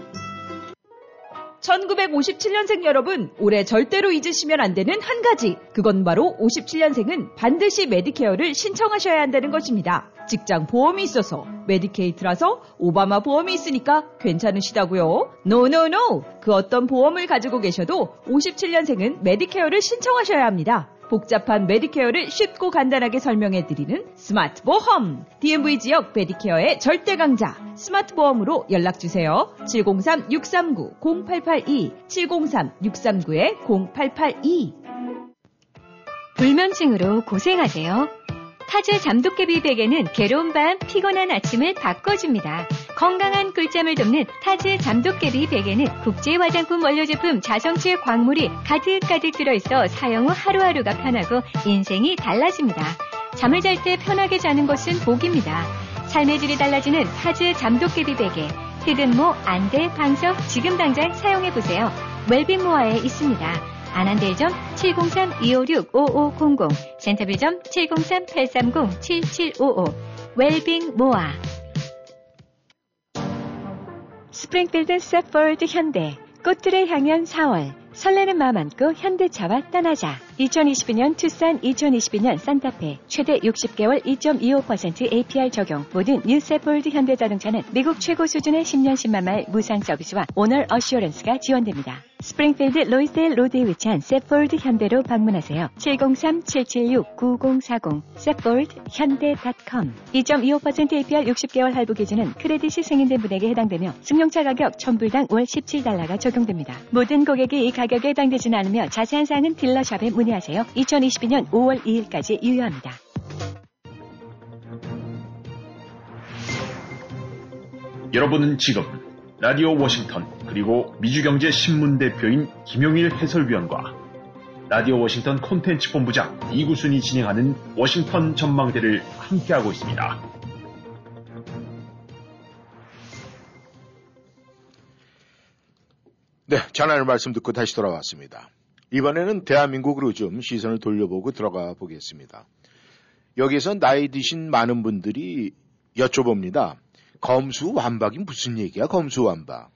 1957년생 여러분, 올해 절대로 잊으시면 안 되는 한 가지. 그건 바로 57년생은 반드시 메디케어를 신청하셔야 한다는 것입니다. 직장 보험이 있어서, 메디케이트라서 오바마 보험이 있으니까 괜찮으시다고요? No. 그 어떤 보험을 가지고 계셔도 57년생은 메디케어를 신청하셔야 합니다. 복잡한 메디케어를 쉽고 간단하게 설명해드리는 스마트 보험. DMV 지역 메디케어의 절대 강자. 스마트 보험으로 연락주세요. 703-639-0882, 703-639-0882. 불면증으로 고생하세요? 타즈 잠도깨비 베개는 괴로운 밤, 피곤한 아침을 바꿔줍니다. 건강한 꿀잠을 돕는 타즈 잠도깨비 베개는 국제 화장품 원료 제품 자성체 광물이 가득가득 들어있어 사용 후 하루하루가 편하고 인생이 달라집니다. 잠을 잘 때 편하게 자는 것은 복입니다. 삶의 질이 달라지는 타즈 잠도깨비 베개. 히든모, 안대, 방석 지금 당장 사용해보세요. 웰빙모아에 있습니다. 안한대일점 703-256-5500, 센터빌점 703-830-7755, 웰빙 모아. 스프링필드 세포드 현대, 꽃들을 향한 4월, 설레는 마음 안고 현대차와 떠나자. 2022년 투싼, 2022년 산타페, 최대 60개월 2.25% APR 적용. 모든 뉴세폴드 현대자동차는 미국 최고 수준의 10년 10만 마일 무상 서비스와 오너 어슈어런스가 지원됩니다. 스프링필드 로이스데일 로드에 위치한 세폴드 현대로 방문하세요. 703-776-9040 세폴드현대.com 2.25% APR 60개월 할부 기준은 크레딧이 승인된 분에게 해당되며 승용차 가격 $1,000당 월 $17가 적용됩니다. 모든 고객이 이 가격에 해당되지는 않으며 자세한 사항은 딜러샵에 문의하세요. 2022년 5월 2일까지 유효합니다. 여러분은 지금 라디오 워싱턴 그리고 미주경제신문 대표인 김용일 해설위원과 라디오 워싱턴 콘텐츠 본부장 이구순이 진행하는 워싱턴 전망대를 함께하고 있습니다. 네, 전하는 말씀 듣고 다시 돌아왔습니다. 이번에는 대한민국으로 좀 시선을 돌려보고 들어가 보겠습니다. 여기에서 나이 드신 많은 분들이 여쭤봅니다. 검수완박이 무슨 얘기야, 검수완박.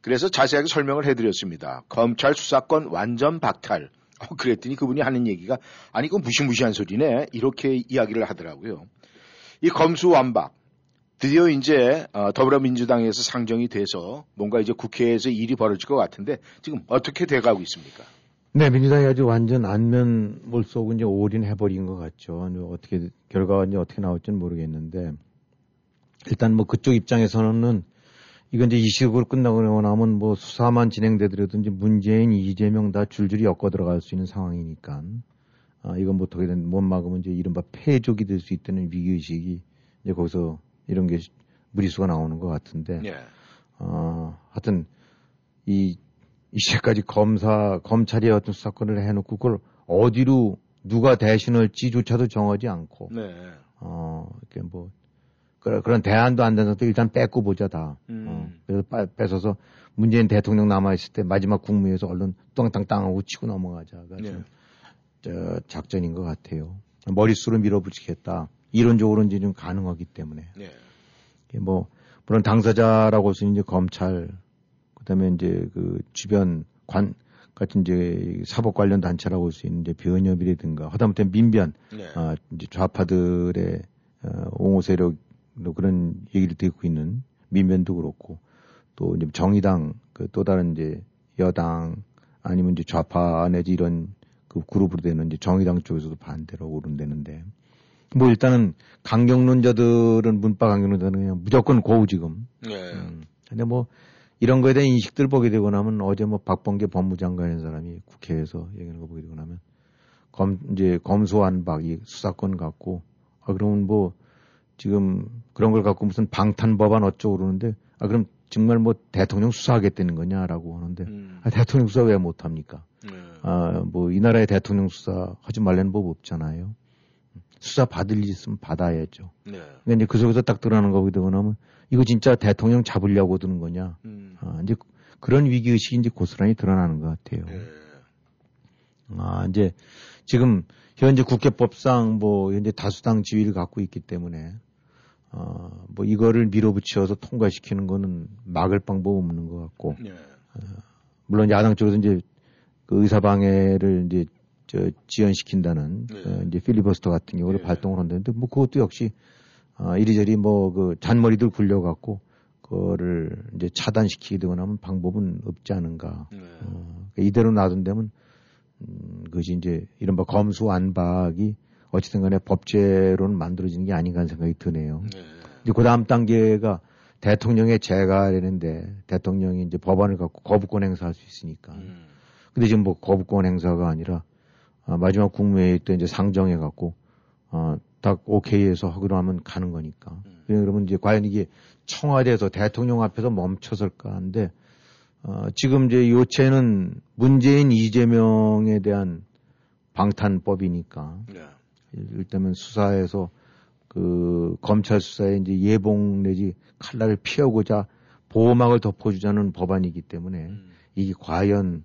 그래서 자세하게 설명을 해드렸습니다. 검찰 수사권 완전 박탈. 그랬더니 그분이 하는 얘기가 아니 이건 무시무시한 소리네 이렇게 이야기를 하더라고요. 이 검수완박 드디어 이제 더불어민주당에서 상정이 돼서 뭔가 이제 국회에서 일이 벌어질 것 같은데 지금 어떻게 돼가고 있습니까? 네, 민주당이 아주 완전 안면 몰속은 이제 올인해버린 것 같죠. 어떻게 결과가 이제 어떻게 나올지는 모르겠는데. 일단 뭐 그쪽 입장에서는 이건 이제 이슈로 끝나고 나면 뭐 수사만 진행되더라도 이제 문재인, 이재명 다 줄줄이 엮어 들어갈 수 있는 상황이니까 이건 못하게든 못 막으면 이제 이른바 패족이 될 수 있다는 위기의식이 이제 거기서 이런 게 무리수가 나오는 것 같은데 하여튼 이 이제까지 검찰이 어떤 수사권을 해놓고 그걸 어디로 누가 대신할지조차도 정하지 않고 이렇게 뭐 그런 대안도 안 되는 상태 일단 뺏고 보자 다. 그래서 뺏어서 문재인 대통령 남아있을 때 마지막 국무회의에서 얼른 똥땅땅 하고 치고 넘어가자가 작전인 것 같아요. 머릿수로 밀어붙이겠다. 이론적으로는 이제 좀 가능하기 때문에. 뭐 물론 당사자라고 해서 이제 검찰, 그다음에 이제 그 주변 관 같은 이제 사법 관련 단체라고 할 수 있는 이제 변협이라든가 하다못해 민변, 이제 좌파들의 옹호 세력 그런 얘기를 듣고 있는 민변도 그렇고 또 이제 정의당 그 또 다른 이제 여당 아니면 이제 좌파 내지 이런 그 그룹으로 되는 이제 정의당 쪽에서도 반대로 오른대는데 뭐 일단은 강경론자들은 문파 강경론자들은 그냥 무조건 고우 지금. 근데 뭐 이런 거에 대한 인식들 보게 되고 나면 어제 뭐 박범계 법무장관이라는 사람이 국회에서 얘기하는 거 보게 되고 나면 이제 검수완박이 수사권 갖고 그러면 뭐 지금 그런 걸 갖고 무슨 방탄 법안 어쩌고 그러는데 그럼 정말 뭐 대통령 수사하겠다는 거냐라고 하는데 대통령 수사 왜 못 합니까? 뭐 이 나라의 대통령 수사 하지 말라는 법 없잖아요. 수사 받을 일 있으면 받아야죠. 근데 이제 그 속에서 딱 들어가는 거 보게 되고 나면 이거 진짜 대통령 잡으려고 드는 거냐? 이제 그런 위기 의식이 이제 고스란히 드러나는 것 같아요. 이제 지금 현재 국회법상 뭐 현재 다수당 지위를 갖고 있기 때문에 뭐 이거를 밀어붙여서 통과시키는 거는 막을 방법 없는 것 같고 물론 야당 쪽에서 이제 그 의사방해를 이제 지연시킨다는 이제 필리버스터 같은 경우를 발동을 한다는데 뭐 그것도 역시 이리저리 뭐 그 잔머리들 굴려갖고 그거를 이제 차단시키게 되거나 하면 방법은 없지 않은가 이대로 놔둔다면. 그것이 이제 이른바 검수완박이 어쨌든 간에 법제로는 만들어지는 게 아닌가 하는 생각이 드네요. 이제 그 다음 단계가 대통령의 재가 되는데 대통령이 이제 법안을 갖고 거부권 행사할 수 있으니까. 근데 지금 뭐 거부권 행사가 아니라 마지막 국무회의 때 이제 상정해 갖고 딱 오케이해서 하기로 하면 가는 거니까. 그러면 이제 과연 이게 청와대에서 대통령 앞에서 멈춰설까 하는데 지금 이제 요체는 문재인, 이재명에 대한 방탄법이니까 일단은 수사에서 그 검찰 수사에 이제 예봉 내지 칼날을 피하고자 보호막을 덮어주자는 법안이기 때문에 이게 과연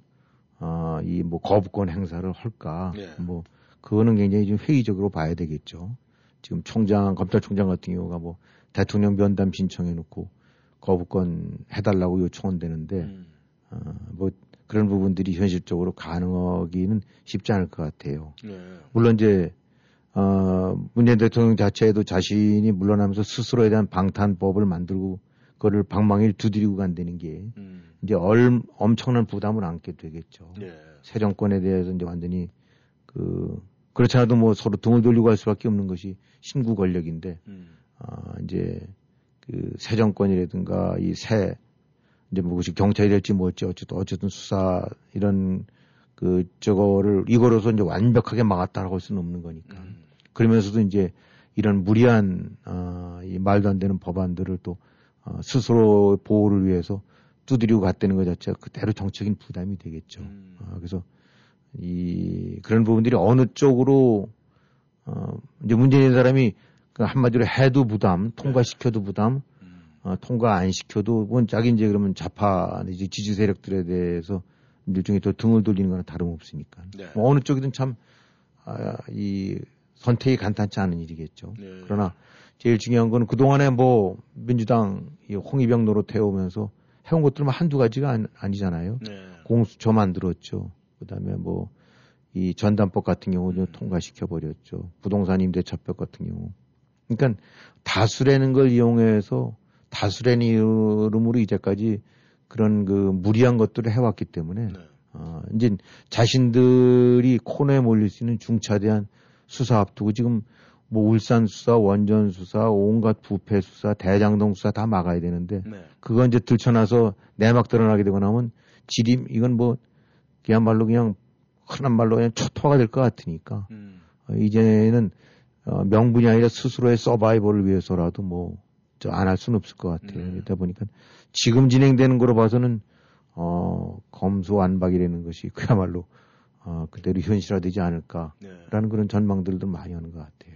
이 뭐 거부권 행사를 할까 뭐 그거는 굉장히 좀 회의적으로 봐야 되겠죠. 지금 검찰총장 같은 경우가 뭐 대통령 면담 신청해놓고 거부권 해달라고 요청은 되는데 뭐 그런 부분들이 현실적으로 가능하기는 쉽지 않을 것 같아요. 네. 물론 이제 문재인 대통령 자체도 자신이 물러나면서 스스로에 대한 방탄법을 만들고 그거를 방망이를 두드리고 간다는 게 이제 엄청난 부담을 안게 되겠죠. 네. 새 정권에 대해서 이제 완전히 그렇지 않아도 뭐 서로 등을 돌리고 할 수밖에 없는 것이 신구 권력인데 이제 그 새 정권이라든가 이 새 이제 무엇이 경찰이 될지 뭘지 어쨌든 수사 이런 저거를 이거로서 이제 완벽하게 막았다라고 할 수는 없는 거니까 그러면서도 이제 이런 무리한 이 말도 안 되는 법안들을 또 스스로 보호를 위해서 두드리고 갔다는 것 자체가 그대로 정책인 부담이 되겠죠. 그래서 이 그런 부분들이 어느 쪽으로 이제 문재인 사람이 한마디로 해도 부담, 통과시켜도 부담, 통과 안 시켜도 뭔 자기 이제 그러면 좌파 이제 지지 세력들에 대해서 일종의 또 등을 돌리는 거나 다름없으니까 네. 뭐 어느 쪽이든 참 이 선택이 간단치 않은 일이겠죠. 네. 그러나 제일 중요한 건 그동안에 뭐 민주당 홍위병 노로 태우면서 해온 것들만 한두 가지가 아니잖아요. 네. 공수처 만들었죠. 그다음에 뭐 이 전담법 같은 경우도 통과시켜 버렸죠. 부동산 임대차법 같은 경우. 그러니까 다수라는 걸 이용해서 다수라는 이름으로 이제까지 그런 무리한 것들을 해왔기 때문에 네. 이제 자신들이 코너에 몰릴 수 있는 중차대한 수사 앞두고 지금 뭐 울산 수사, 원전 수사, 온갖 부패 수사, 대장동 수사 다 막아야 되는데 네. 그거 이제 들춰나서 내막 드러나게 되고 나면 지림 이건 뭐 그야말로 그냥 흔한 말로 그냥 초토화가 될 것 같으니까 이제는 명분이 아니라 스스로의 서바이벌을 위해서라도 뭐 안 할 수는 없을 것 같아요. 그러다 보니까 지금 진행되는 거로 봐서는 검수완박이라는 것이 그야말로 그대로 현실화되지 않을까라는 네. 그런 전망들도 많이 하는 것 같아요.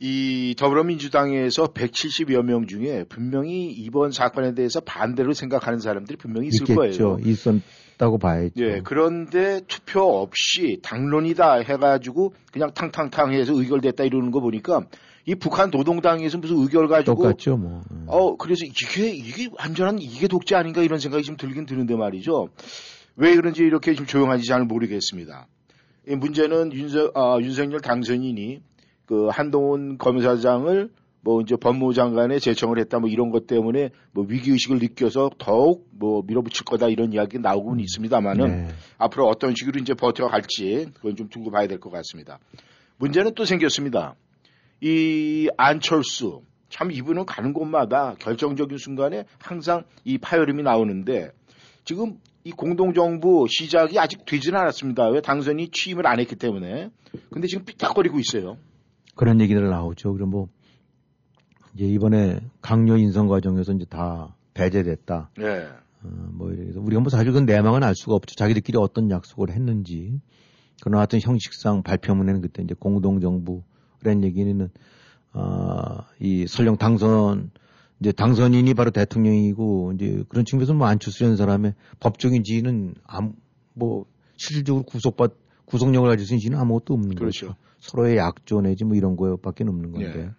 이 더불어민주당에서 170여 명 중에 분명히 이번 사건에 대해서 반대로 생각하는 사람들이 분명히 있을 있겠죠. 거예요. 있었다고 봐야죠. 예, 그런데 투표 없이 당론이다 해가지고 그냥 탕탕탕 해서 의결됐다 이러는 거 보니까 이 북한 노동당에서 무슨 의결 가지고 똑같죠, 뭐. 그래서 이게 완전한 이게 독재 아닌가 이런 생각이 좀 들긴 드는데 말이죠. 왜 그런지 이렇게 좀 조용한지 잘 모르겠습니다. 이 문제는 윤석열 당선인이 그 한동훈 검사장을 뭐 이제 법무부 장관에 제청을 했다 뭐 이런 것 때문에 뭐 위기의식을 느껴서 더욱 뭐 밀어붙일 거다 이런 이야기 나오고는 있습니다만은 네. 앞으로 어떤 식으로 이제 버텨갈지 그건 좀 두고 봐야 될 것 같습니다. 문제는 또 생겼습니다. 이 안철수 참 이분은 가는 곳마다 결정적인 순간에 항상 이 파열음이 나오는데 지금 이 공동정부 시작이 아직 되지는 않았습니다. 왜 당선이 취임을 안 했기 때문에. 근데 지금 삐딱거리고 있어요. 그런 얘기들 나오죠. 그럼 뭐 이제 이번에 강요 인선 과정에서 이제 다 배제됐다. 네. 뭐 이래서 우리가 뭐 사실 그건 내막은 알 수가 없죠. 자기들끼리 어떤 약속을 했는지. 그러나 하여튼 형식상 발표문에는 그때 이제 공동정부 그런 얘기는 이 설령 당선인이 바로 대통령이고 이제 그런 측면에서 뭐 안철수라는 사람의 법적인 지위는 뭐 실질적으로 구속력을 가질 수 있는 지위는 아무것도 없는 그렇죠. 거죠. 서로의 약조 내지 뭐 이런 거밖에 없는 건데 예.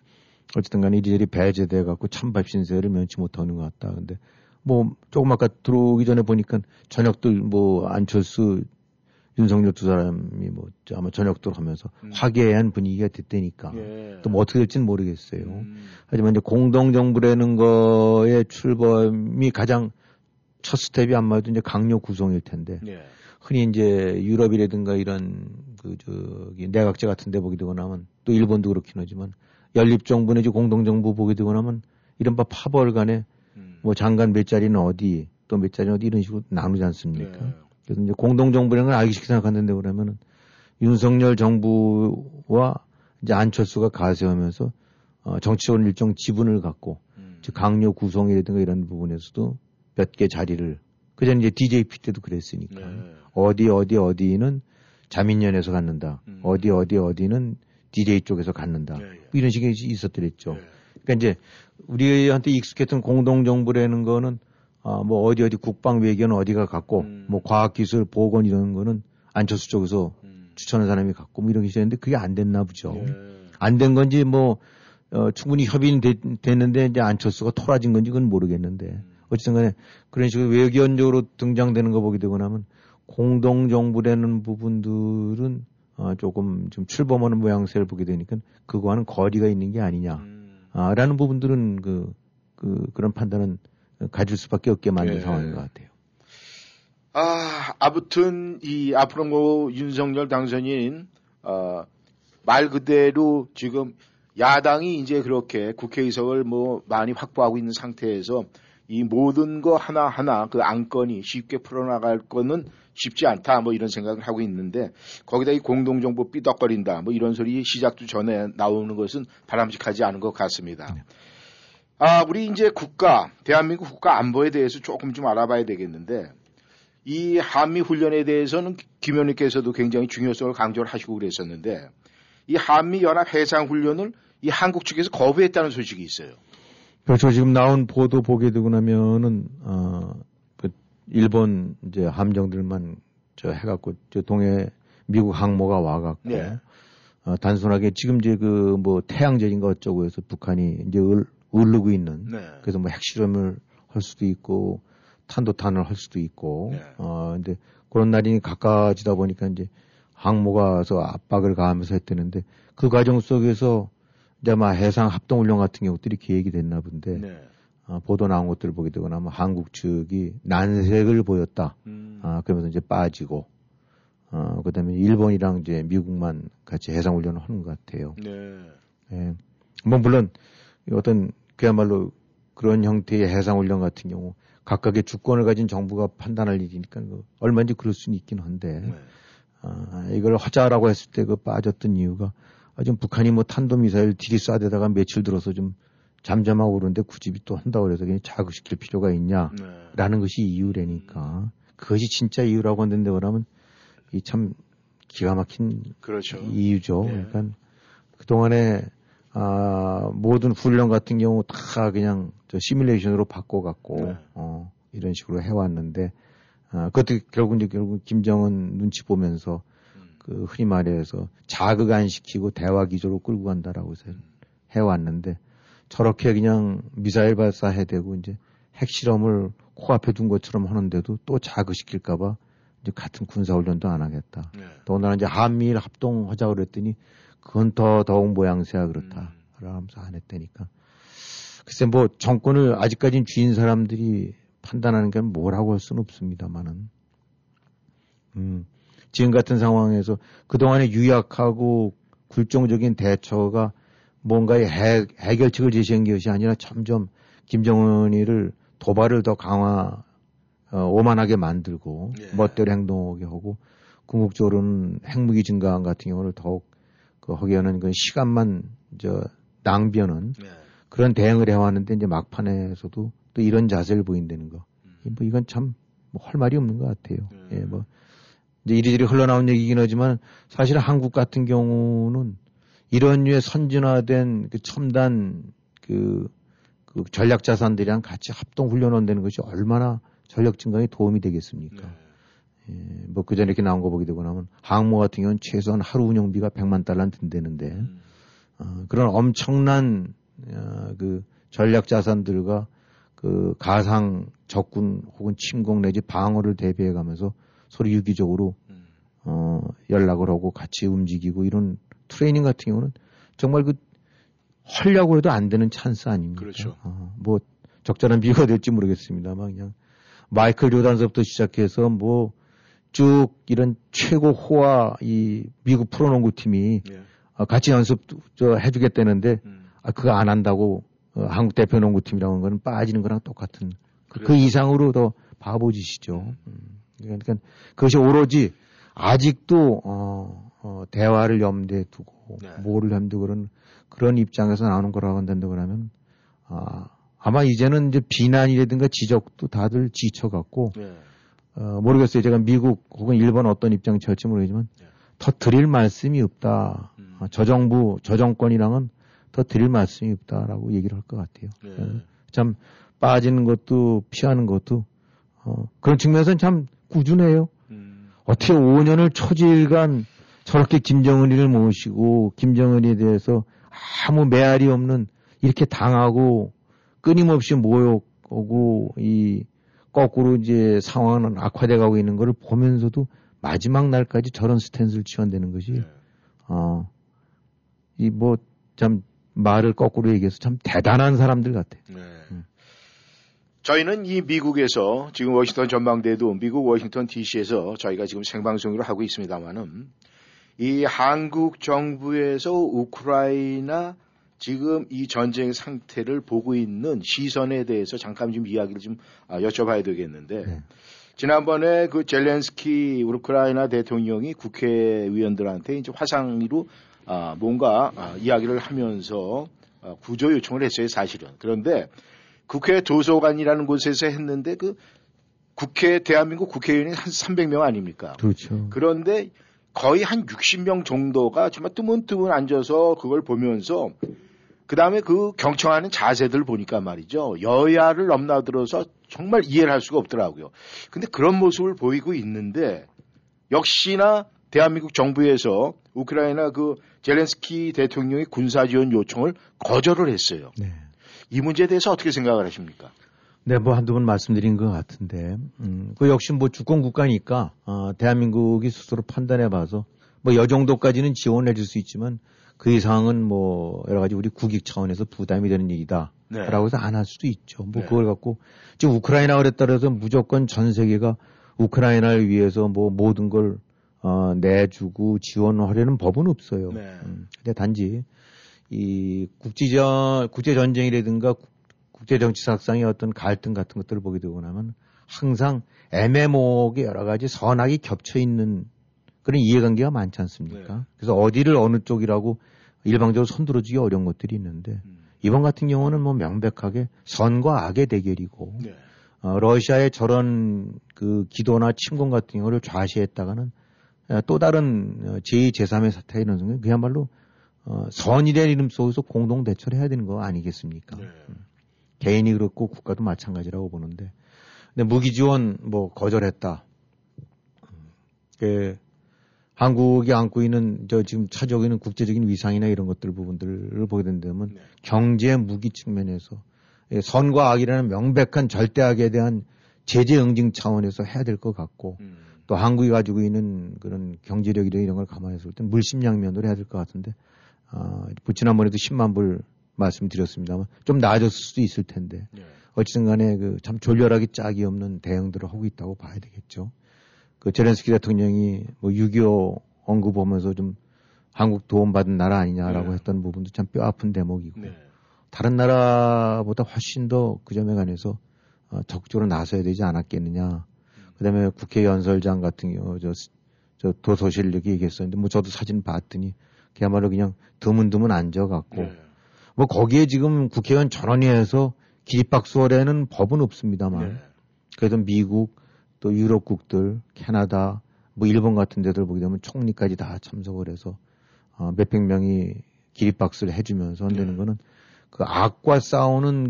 어쨌든 간에 이리저리 배제돼 갖고 찬밥 신세를 면치 못하는 것 같다. 근데 뭐 조금 아까 들어오기 전에 보니까 저녁들 뭐 안철수 윤석열 두 사람이 뭐 아마 저녁도록 하면서 화기애애한 분위기가 됐다니까 예. 또 뭐 어떻게 될지는 모르겠어요. 하지만 이제 공동정부라는 거의 출범이 가장 첫 스텝이 아마도 이제 강요 구성일 텐데 예. 흔히 이제 유럽이라든가 이런 내각제 같은 데 보게 되고 나면 또 일본도 그렇긴 하지만 연립정부 내지 공동정부 보게 되고 나면 이른바 파벌 간에 뭐 장관 몇 자리는 어디 또 몇 자리는 어디 이런 식으로 나누지 않습니까? 예. 그래서 이제 공동정부라는 걸 알기 쉽게 생각하는데 그러면은 윤석열 정부와 이제 안철수가 가세하면서 정치적으로 일정 지분을 갖고 즉 강요 구성이라든가 이런 부분에서도 몇 개 자리를 그전 이제 DJP 때도 그랬으니까 네. 어디는 자민련에서 갖는다 어디는 DJ 쪽에서 갖는다 네. 이런 식이 있었더랬죠. 네. 그러니까 이제 우리한테 익숙했던 공동정부라는 거는 뭐 어디 국방 외교는 어디가 갖고 뭐 과학기술 보건 이런 거는 안철수 쪽에서 추천한 사람이 갖고 뭐 이런 게 있었는데 그게 안 됐나 보죠. 예. 안 된 건지 뭐 충분히 협의는 됐는데 이제 안철수가 토라진 건지 그건 모르겠는데 어쨌든 간에 그런 식으로 외견적으로 등장되는 거 보게 되고 나면 공동정부라는 부분들은 조금 좀 출범하는 모양새를 보게 되니까 그거와는 거리가 있는 게 아니냐라는 부분들은 그런 판단은 가질 수밖에 없게 만든 상황인 것 같아요. 아무튼 이 앞으로 윤석열 당선인 말 그대로 지금 야당이 이제 그렇게 국회의석을 뭐 많이 확보하고 있는 상태에서 이 모든 거 하나하나 그 안건이 쉽게 풀어나갈 거는 쉽지 않다 뭐 이런 생각을 하고 있는데 거기다 이 공동정부 삐덕거린다 뭐 이런 소리 시작도 전에 나오는 것은 바람직하지 않은 것 같습니다. 우리 이제 대한민국 국가 안보에 대해서 조금 좀 알아봐야 되겠는데 이 한미 훈련에 대해서는 김 의원님께서도 굉장히 중요성을 강조를 하시고 그랬었는데 이 한미 연합 해상 훈련을 이 한국 측에서 거부했다는 소식이 있어요. 그렇죠. 지금 나온 보도 보게 되고 나면은 일본 이제 함정들만 해갖고 동해 미국 항모가 와갖고 단순하게 지금 이제 태양전인가 어쩌고 해서 북한이 이제 울르고 있는 그래서 핵실험을 할 수도 있고 탄도탄을 할 수도 있고 근데 그런 날이 가까워지다 보니까 이제 항모가 와서 압박을 가하면서 했다는데 그 과정 속에서 이제 아마 해상 합동훈련 같은 것들이 계획이 됐나 본데 보도 나온 것들을 보게 되고 나면 한국 측이 난색을 보였다. 그러면서 이제 빠지고 그다음에 일본이랑 이제 미국만 같이 해상훈련을 하는 것 같아요. 뭐 물론 어떤 그야말로 그런 형태의 해상훈련 같은 경우 각각의 주권을 가진 정부가 판단할 일이니까 얼마인지 그럴 수는 있긴 한데 이걸 하자라고 했을 때 빠졌던 이유가 지금 북한이 뭐 탄도미사일 들이쏴대다가 며칠 들어서 좀 잠잠하고 그러는데 굳이 또 한다고 해서 그냥 자극시킬 필요가 있냐라는 것이 이유라니까. 그것이 진짜 이유라고 하는데 그러면 이 참 기가 막힌 이유죠. 그러니까 그동안에 모든 훈련 같은 경우 다 그냥 시뮬레이션으로 바꿔갖고 이런 식으로 해왔는데 그것도 결국 김정은 눈치 보면서 그 흔히 말해서 자극 안 시키고 대화 기조로 끌고 간다라고 해서 해왔는데 저렇게 그냥 미사일 발사해대고 이제 핵실험을 코앞에 둔 것처럼 하는데도 또 자극시킬까봐 이제 같은 군사훈련도 안 하겠다. 더군다나 이제 한미일 합동하자고 그랬더니 그건 더욱 모양새야 그렇다. 그러면서 안 했다니까. 글쎄 뭐 정권을 아직까지는 쥐인 사람들이 판단하는 게 뭐라고 할 수는 없습니다만은. 지금 같은 상황에서 그동안에 유약하고 굴종적인 대처가 뭔가의 해결책을 제시한 것이 아니라 점점 김정은이를 도발을 더 오만하게 만들고 멋대로 행동하게 하고 궁극적으로는 핵무기 증강 같은 경우를 더욱 하게 하는 그 시간만 낭비하는 그런 대응을 해왔는데 이제 막판에서도 또 이런 자세를 보인다는 거. 뭐 이건 참 할 말이 없는 것 같아요. 이제 이리저리 흘러나온 얘기긴 하지만 사실 한국 같은 경우는 이런 유의 선진화된 첨단 그 전략 자산들이랑 같이 합동 훈련한다는 것이 얼마나 전력 증강에 도움이 되겠습니까? 뭐 그전에 이렇게 나온 거 보게 되고 나면 항모 같은 경우는 최소한 하루 운영비가 $100만 든다는데 그런 엄청난 그 전략 자산들과 그 가상 적군 혹은 침공 내지 방어를 대비해 가면서 서로 유기적으로 연락을 하고 같이 움직이고 이런 트레이닝 같은 경우는 정말 하려고 해도 안 되는 찬스 아닙니까? 그렇죠. 뭐 적절한 비유가 될지 모르겠습니다만 그냥 마이클 조단서부터 시작해서 쭉 이런 최고 호화 이 미국 프로농구 팀이 같이 연습 해주겠다는데 그거 안 한다고 한국 대표 농구 팀이라는 거는 빠지는 거랑 똑같은 그 이상으로 더 바보짓이죠. 그러니까 그것이 오로지 아직도 대화를 염두에 두고 뭐를 염두에 그런 입장에서 나오는 거라고 한다고 그러면 아마 이제는 이제 비난이라든가 지적도 다들 지쳐갖고 모르겠어요. 제가 미국 혹은 일본 어떤 입장이 될지 모르겠지만 더 드릴 말씀이 없다. 저 정부, 저 정권이랑은 더 드릴 말씀이 없다라고 얘기를 할 것 같아요. 참 빠지는 것도 피하는 것도 그런 측면에서는 참 꾸준해요. 어떻게 5년을 초질간 저렇게 김정은이를 모시고 김정은에 대해서 아무 메아리 없는 이렇게 당하고 끊임없이 모욕 오고 이 거꾸로 이제 상황은 악화돼가고 있는 걸 보면서도 마지막 날까지 저런 스탠스를 취한다는 것이 네. 이 뭐 참 말을 거꾸로 얘기해서 참 대단한 사람들 같아요. 네. 저희는 이 미국에서 지금 워싱턴 전망대도 미국 워싱턴 DC에서 저희가 지금 생방송으로 하고 있습니다만은 이 한국 정부에서 우크라이나 지금 이 전쟁 상태를 보고 있는 시선에 대해서 잠깐 좀 이야기를 좀 여쭤봐야 되겠는데 네. 지난번에 그 젤렌스키 우크라이나 대통령이 국회의원들한테 이제 화상으로 뭔가 이야기를 하면서 구조 요청을 했어요, 사실은. 그런데 국회 도서관이라는 곳에서 했는데 그 국회 대한민국 국회의원이 한 300명 아닙니까? 그렇죠. 그런데 거의 한 60명 정도가 정말 뜨문뜨문 앉아서 그걸 보면서 그다음에 그 경청하는 자세들 보니까 말이죠. 여야를 넘나들어서 정말 이해를 할 수가 없더라고요. 근데 그런 모습을 보이고 있는데 역시나 대한민국 정부에서 우크라이나 그 젤렌스키 대통령의 군사지원 요청을 거절을 했어요. 네. 이 문제에 대해서 어떻게 생각을 하십니까? 네, 뭐 한두 번 말씀드린 것 같은데, 그 역시 뭐 주권국가니까, 대한민국이 스스로 판단해 봐서, 뭐 요 정도까지는 지원해 줄 수 있지만, 그 이상은 뭐 여러 가지 우리 국익 차원에서 부담이 되는 얘기다. 네. 라고 해서 안 할 수도 있죠. 뭐 네. 그걸 갖고, 지금 우크라이나 그랬다 그래서 무조건 전 세계가 우크라이나를 위해서 뭐 모든 걸, 내주고 지원하려는 법은 없어요. 네. 근데 단지, 이 국제전쟁이라든가 국제정치사상의 어떤 갈등 같은 것들을 보게 되고 나면 항상 애매모호하게 여러 가지 선악이 겹쳐 있는 그런 이해관계가 많지 않습니까? 네. 그래서 어디를 어느 쪽이라고 일방적으로 손들어주기 어려운 것들이 있는데 이번 같은 경우는 뭐 명백하게 선과 악의 대결이고 네. 러시아의 저런 그 기도나 침공 같은 경우를 좌시했다가는 또 다른 제2, 제3의 사태 이런 순간 그야말로 선의라는 이름 속에서 공동 대처를 해야 되는 거 아니겠습니까? 네. 개인이 그렇고 국가도 마찬가지라고 보는데, 근데 무기 지원 뭐 거절했다. 그 한국이 안고 있는 저 지금 차지하는 국제적인 위상이나 이런 것들 부분들을 보게 된다면 네. 경제 무기 측면에서 선과 악이라는 명백한 절대악에 대한 제재 응징 차원에서 해야 될 것 같고. 또 한국이 가지고 있는 그런 경제력이나 이런 걸 감안해서 볼 땐 물심양면으로 해야 될 것 같은데, 지난번에도 10만 불 말씀드렸습니다만 좀 나아졌을 수도 있을 텐데, 네. 어쨌든 간에 그 참 졸렬하게 짝이 없는 대응들을 하고 있다고 봐야 되겠죠. 그 젤렌스키 대통령이 뭐 6.25 언급하면서 좀 한국 도움받은 나라 아니냐라고 네. 했던 부분도 참 뼈 아픈 대목이고, 네. 다른 나라보다 훨씬 더 그 점에 관해서 적극적으로 나서야 되지 않았겠느냐. 그다음에 국회 연설장 같은 경우 저 도서실 이렇게 얘기했었는데 뭐 저도 사진 봤더니 그야말로 그냥 드문드문 앉아갖고 네. 뭐 거기에 지금 국회의원 전원위에서 기립박수하려는 법은 없습니다만 네. 그래도 미국 또 유럽국들 캐나다 뭐 일본 같은 데들 보게 되면 총리까지 다 참석을 해서 몇백 명이 기립박수를 해주면서 한다는 네. 거는 그 악과 싸우는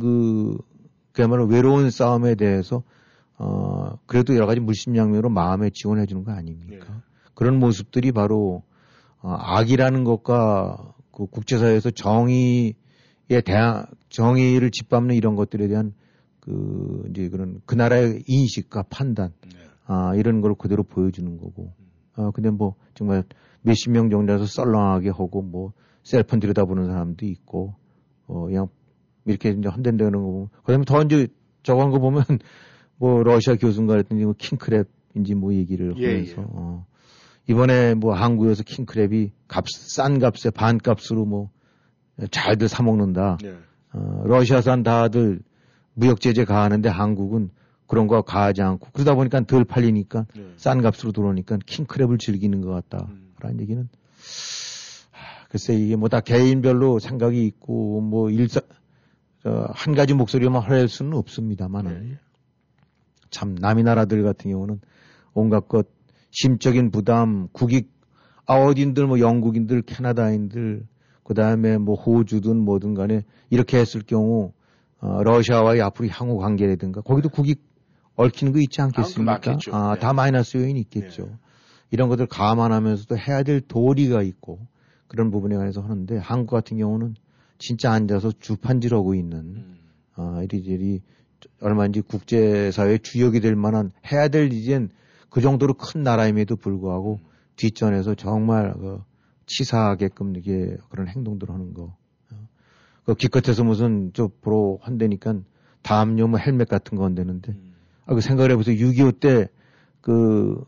그야말로 외로운 싸움에 대해서 그래도 여러 가지 물심양면으로 마음에 지원해 주는 거 아닙니까? 네. 그런 모습들이 바로, 악이라는 것과 그 국제사회에서 정의를 짓밟는 이런 것들에 대한 그 나라의 인식과 판단, 네. 이런 걸 그대로 보여주는 거고. 근데 뭐 정말 몇십 명 정도에서 썰렁하게 하고 뭐 셀폰 들여다보는 사람도 있고, 그냥 이렇게 이제 헌댄다는 거 보면. 그 다음에 더 이제 저거 한 거 보면 뭐 러시아 교수인가 했더니 뭐 킹크랩인지 뭐 얘기를 하면서 예, 예. 이번에 뭐 한국에서 킹크랩이 싼 값에 반값으로 뭐 잘들 사 먹는다. 예. 러시아산 다들 무역 제재 가하는데 한국은 그런 거 가하지 않고 그러다 보니까 덜 팔리니까 예. 싼 값으로 들어오니까 킹크랩을 즐기는 것 같다라는 얘기는 글쎄 이게 뭐 다 개인별로 생각이 있고 뭐 한 가지 목소리만 할 수는 없습니다만은. 예. 참 남이 나라들 같은 경우는 온갖 것 심적인 부담, 국익 아웃인들 뭐 영국인들, 캐나다인들 그다음에 뭐 호주든 뭐든 간에 이렇게 했을 경우 러시아와의 앞으로 향후 관계라든가 거기도 국익 얽히는 거 있지 않겠습니까? 네. 다 마이너스 요인이 있겠죠. 네. 이런 것들 감안하면서도 해야 될 도리가 있고 그런 부분에 관해서 하는데 한국 같은 경우는 진짜 앉아서 주판질하고 있는 이리저리 얼마인지 국제사회의 주역이 될 만한 해야 될 이젠 그 정도로 큰 나라임에도 불구하고 뒷전에서 정말 치사하게끔 이게 그런 행동들을 하는 거. 그 기껏해서 무슨 저 보러 한대니까 담요 뭐 헬멧 같은 거 한대는데 그 생각을 해보세요. 6.25 때 그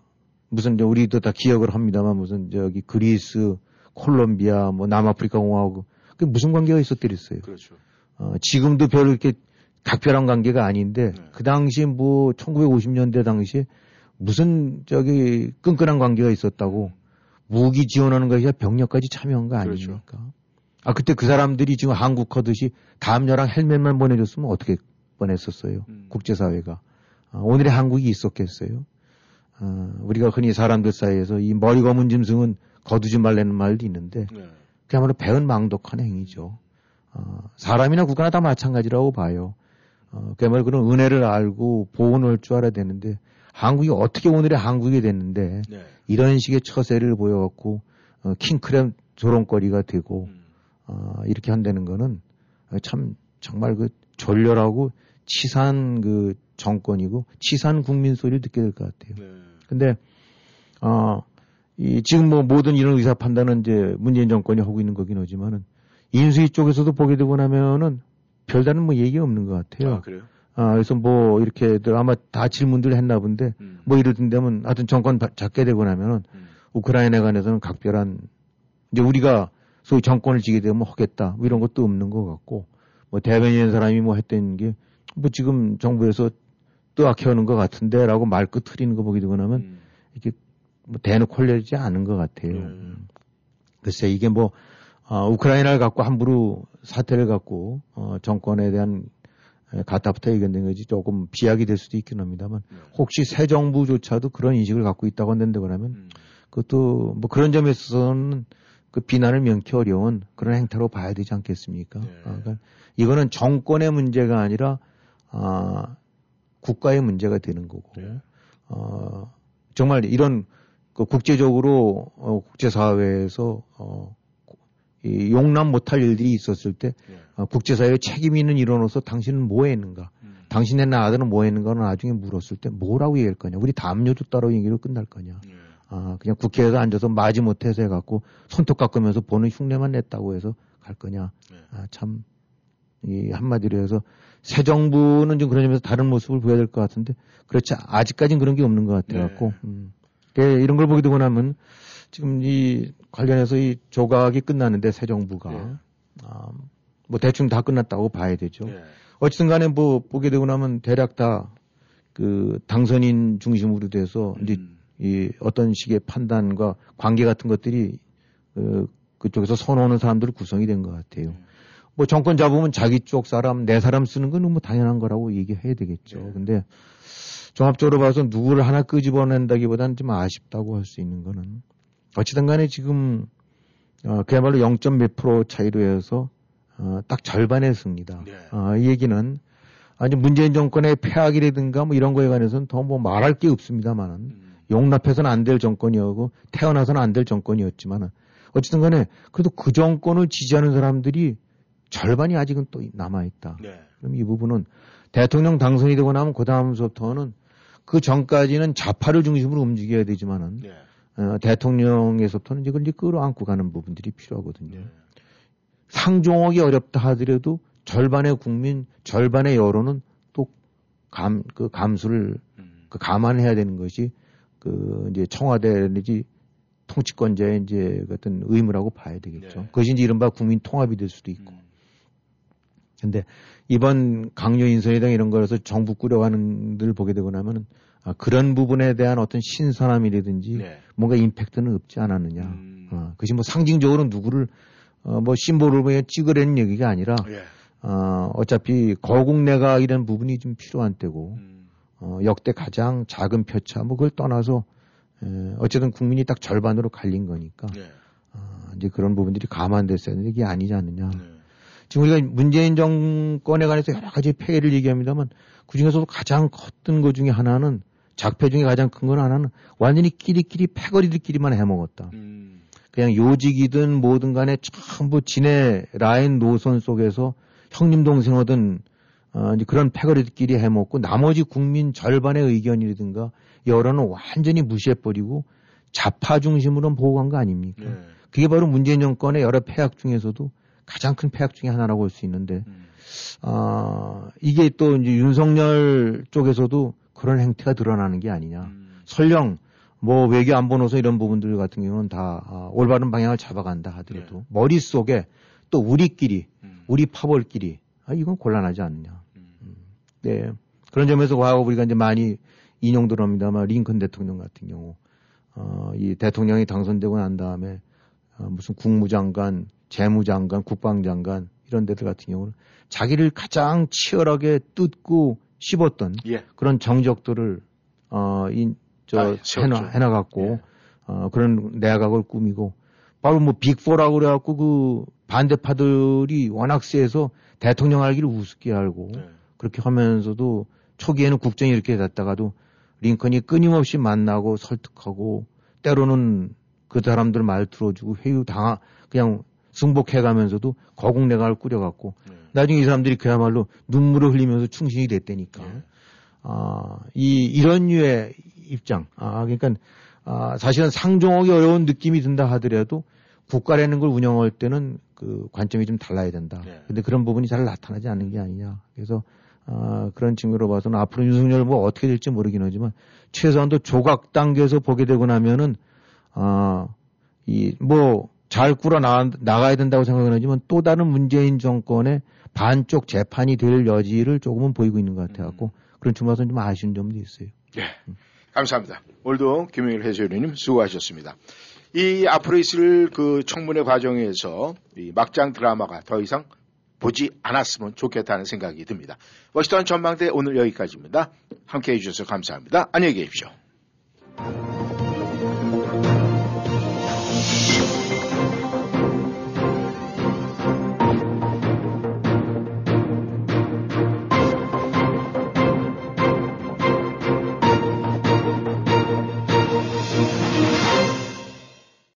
무슨 우리도 다 기억을 합니다만 무슨 저기 그리스, 콜롬비아, 뭐 남아프리카 공화국 그 무슨 관계가 있었더랬어요. 그렇죠. 지금도 별로 이렇게 각별한 관계가 아닌데 네. 그 당시 뭐 1950년대 당시 무슨 저기 끈끈한 관계가 있었다고 무기 지원하는 것이야 병력까지 참여한 거 아닙니까? 그렇죠. 아 그때 그 사람들이 지금 한국 하듯이 담요랑 헬멧만 보내줬으면 어떻게 보냈었어요? 국제사회가 오늘의 한국이 있었겠어요? 우리가 흔히 사람들 사이에서 이 머리 검은 짐승은 거두지 말라는 말도 있는데 네. 그야말로 배은망독한 행위죠. 사람이나 국가나 다 마찬가지라고 봐요. 그야말로 그런 은혜를 알고 보호할 줄 알아야 되는데 한국이 어떻게 오늘의 한국이 됐는데 네. 이런 식의 처세를 보여갖고 킹크랩 조롱거리가 되고 이렇게 한다는 거는 참 정말 그 졸렬하고 치사한 그 정권이고 치사한 국민 소리를 듣게 될 것 같아요. 그런데 네. 이 지금 뭐 모든 이런 의사 판단은 이제 문재인 정권이 하고 있는 거긴 하지만은 인수위 쪽에서도 보게 되고 나면은 별다른 뭐 얘기 없는 것 같아요. 아, 그래요? 그래서 뭐 이렇게들 아마 다 질문들 했나 본데 뭐 이럴 때면 하여튼 정권 잡게 되고 나면은 우크라이나에 관해서는 각별한 이제 우리가 소위 정권을 지게 되면 하겠다 뭐 이런 것도 없는 것 같고 뭐 대변인 사람이 뭐 했던 게 뭐 지금 정부에서 뜨악해 오는 것 같은데라고 말끝 흐리는 거 보게 되고 나면 이렇게 뭐 대놓고 흘리지 않은 것 같아요. 글쎄 이게 뭐 우크라이나를 갖고 함부로 사태를 갖고 정권에 대한 가타부터 얘기된 것이 조금 비약이 될 수도 있긴 합니다만 혹시 새 정부조차도 그런 인식을 갖고 있다고 한다고 하면 그것도 뭐 그런 점에 있어서는 그 비난을 면키 어려운 그런 행태로 봐야 되지 않겠습니까? 네. 그러니까 이거는 정권의 문제가 아니라 국가의 문제가 되는 거고 네. 정말 이런 그 국제적으로 국제사회에서 이 용납 못할 일들이 있었을 때 네. 국제사회에 책임 있는 일원으로서 당신은 뭐 했는가 당신의 나아들은 뭐 했는가는 나중에 물었을 때 뭐라고 얘기할 거냐 우리 담요도 따로 얘기로 끝날 거냐 네. 그냥 국회에서 앉아서 마지 못해서 해갖고 손톱 깎으면서 보는 흉내만 냈다고 해서 갈 거냐 네. 참 이 한마디로 해서 새 정부는 좀 그런 점에서 다른 모습을 보여야 될 것 같은데 그렇지 아직까지는 그런 게 없는 것 같아갖고 네. 이런 걸 보게 되고 나면 지금 이 관련해서 이 조각이 끝나는데 새 정부가 네. 뭐 대충 다 끝났다고 봐야 되죠. 네. 어쨌든 간에 뭐 보게 되고 나면 대략 다 그 당선인 중심으로 돼서 이제 이 어떤 식의 판단과 관계 같은 것들이 그쪽에서 선호하는 사람들 구성이 된 것 같아요. 뭐 정권 잡으면 자기 쪽 사람 내 사람 쓰는 건 뭐 당연한 거라고 얘기해야 되겠죠. 네. 근데 종합적으로 봐서 누구를 하나 끄집어낸다기보다는 좀 아쉽다고 할 수 있는 거는 어찌든 간에 지금 그야말로 0.몇 프로 차이로 해서 딱 절반의 승리다. 네. 이 얘기는 아니 문재인 정권의 폐악이라든가 뭐 이런 거에 관해서는 더 뭐 말할 게 없습니다만은 용납해서는 안 될 정권이었고 태어나서는 안 될 정권이었지만은 어쨌든 간에 그래도 그 정권을 지지하는 사람들이 절반이 아직은 또 남아있다. 네. 그럼 이 부분은 대통령 당선이 되고 나면 그 다음서부터는 그 전까지는 좌파를 중심으로 움직여야 되지만은 네. 대통령에서부터는 이걸 이제 끌어안고 가는 부분들이 필요하거든요. 네. 상종하기 어렵다 하더라도 절반의 국민, 절반의 여론은 또 감수를 감안해야 되는 것이 그 이제 청와대든지 통치권자의 이제 어떤 의무라고 봐야 되겠죠. 네. 그것이 이제 이른바 국민 통합이 될 수도 있고. 근데 이번 강요 인선이든 이런 거라서 정부 꾸려가는 들 보게 되고 나면은 그런 부분에 대한 어떤 신선함이라든지 네. 뭔가 임팩트는 없지 않았느냐. 그것이 뭐 상징적으로 누구를 뭐 심볼을 뭐 찍으려는 얘기가 아니라 네. 어차피 거국 내각 이런 부분이 좀 필요한 때고 역대 가장 작은 표차 뭐 그걸 떠나서 어쨌든 국민이 딱 절반으로 갈린 거니까 네. 이제 그런 부분들이 감안됐어야 되는 게 아니지 않느냐. 네. 지금 우리가 문재인 정권에 관해서 여러 가지 폐해를 얘기합니다만 그중에서도 가장 컸던 것 중에 하나는 작폐 중에 가장 큰 건 하나는 완전히 끼리끼리 패거리들끼리만 해먹었다. 그냥 요직이든 뭐든 간에 전부 지네 라인 노선 속에서 형님 동생이든 이제 그런 패거리들끼리 해먹고 나머지 국민 절반의 의견이라든가 여론은 완전히 무시해버리고 좌파 중심으로 보고 간 거 아닙니까? 네. 그게 바로 문재인 정권의 여러 폐악 중에서도 가장 큰 폐악 중에 하나라고 볼 수 있는데 이게 또 이제 윤석열 쪽에서도 그런 행태가 드러나는 게 아니냐. 설령 뭐 외교 안보 노선 이런 부분들 같은 경우는 다 올바른 방향을 잡아간다 하더라도 네. 머릿속에 또 우리끼리 우리 파벌끼리 이건 곤란하지 않느냐. 네. 그런 점에서 과거 우리가 이제 많이 인용들 합니다만 링컨 대통령 같은 경우 이 대통령이 당선되고 난 다음에 무슨 국무장관, 재무장관, 국방장관 이런 데들 같은 경우는 자기를 가장 치열하게 뜯고 씹었던 예. 그런 정적들을 해나갔고 예. 그런 내각을 꾸미고 바로 뭐 빅4라고 그래갖고 그 반대파들이 워낙 세서 대통령 알기를 우습게 알고 네. 그렇게 하면서도 초기에는 국정이 이렇게 됐다가도 링컨이 끊임없이 만나고 설득하고 때로는 그 사람들 말 들어주고 회유당하 그냥 승복해가면서도 거국내각을 꾸려갖고 네. 나중에 이 사람들이 그야말로 눈물을 흘리면서 충신이 됐다니까 네. 이런 류의 입장 그러니까 사실은 상종하기 어려운 느낌이 든다 하더라도 국가라는 걸 운영할 때는 그 관점이 좀 달라야 된다. 네. 근데 그런 부분이 잘 나타나지 않는 게 아니냐. 그래서 그런 측면으로 봐서는 앞으로 윤석열 뭐 어떻게 될지 모르긴 하지만 최소한도 조각 단계에서 보게 되고 나면은 잘 꾸려 나가야 된다고 생각은 하지만 또 다른 문재인 정권의 반쪽 재판이 될 여지를 조금은 보이고 있는 것 같아갖고 그런 측면에서는 좀 아쉬운 점도 있어요. 네. 감사합니다. 오늘도 김영일 해설위원님 수고하셨습니다. 이 앞으로 있을 그 청문회 과정에서 이 막장 드라마가 더 이상 보지 않았으면 좋겠다는 생각이 듭니다. 워싱턴 전망대 오늘 여기까지입니다. 함께해 주셔서 감사합니다. 안녕히 계십시오.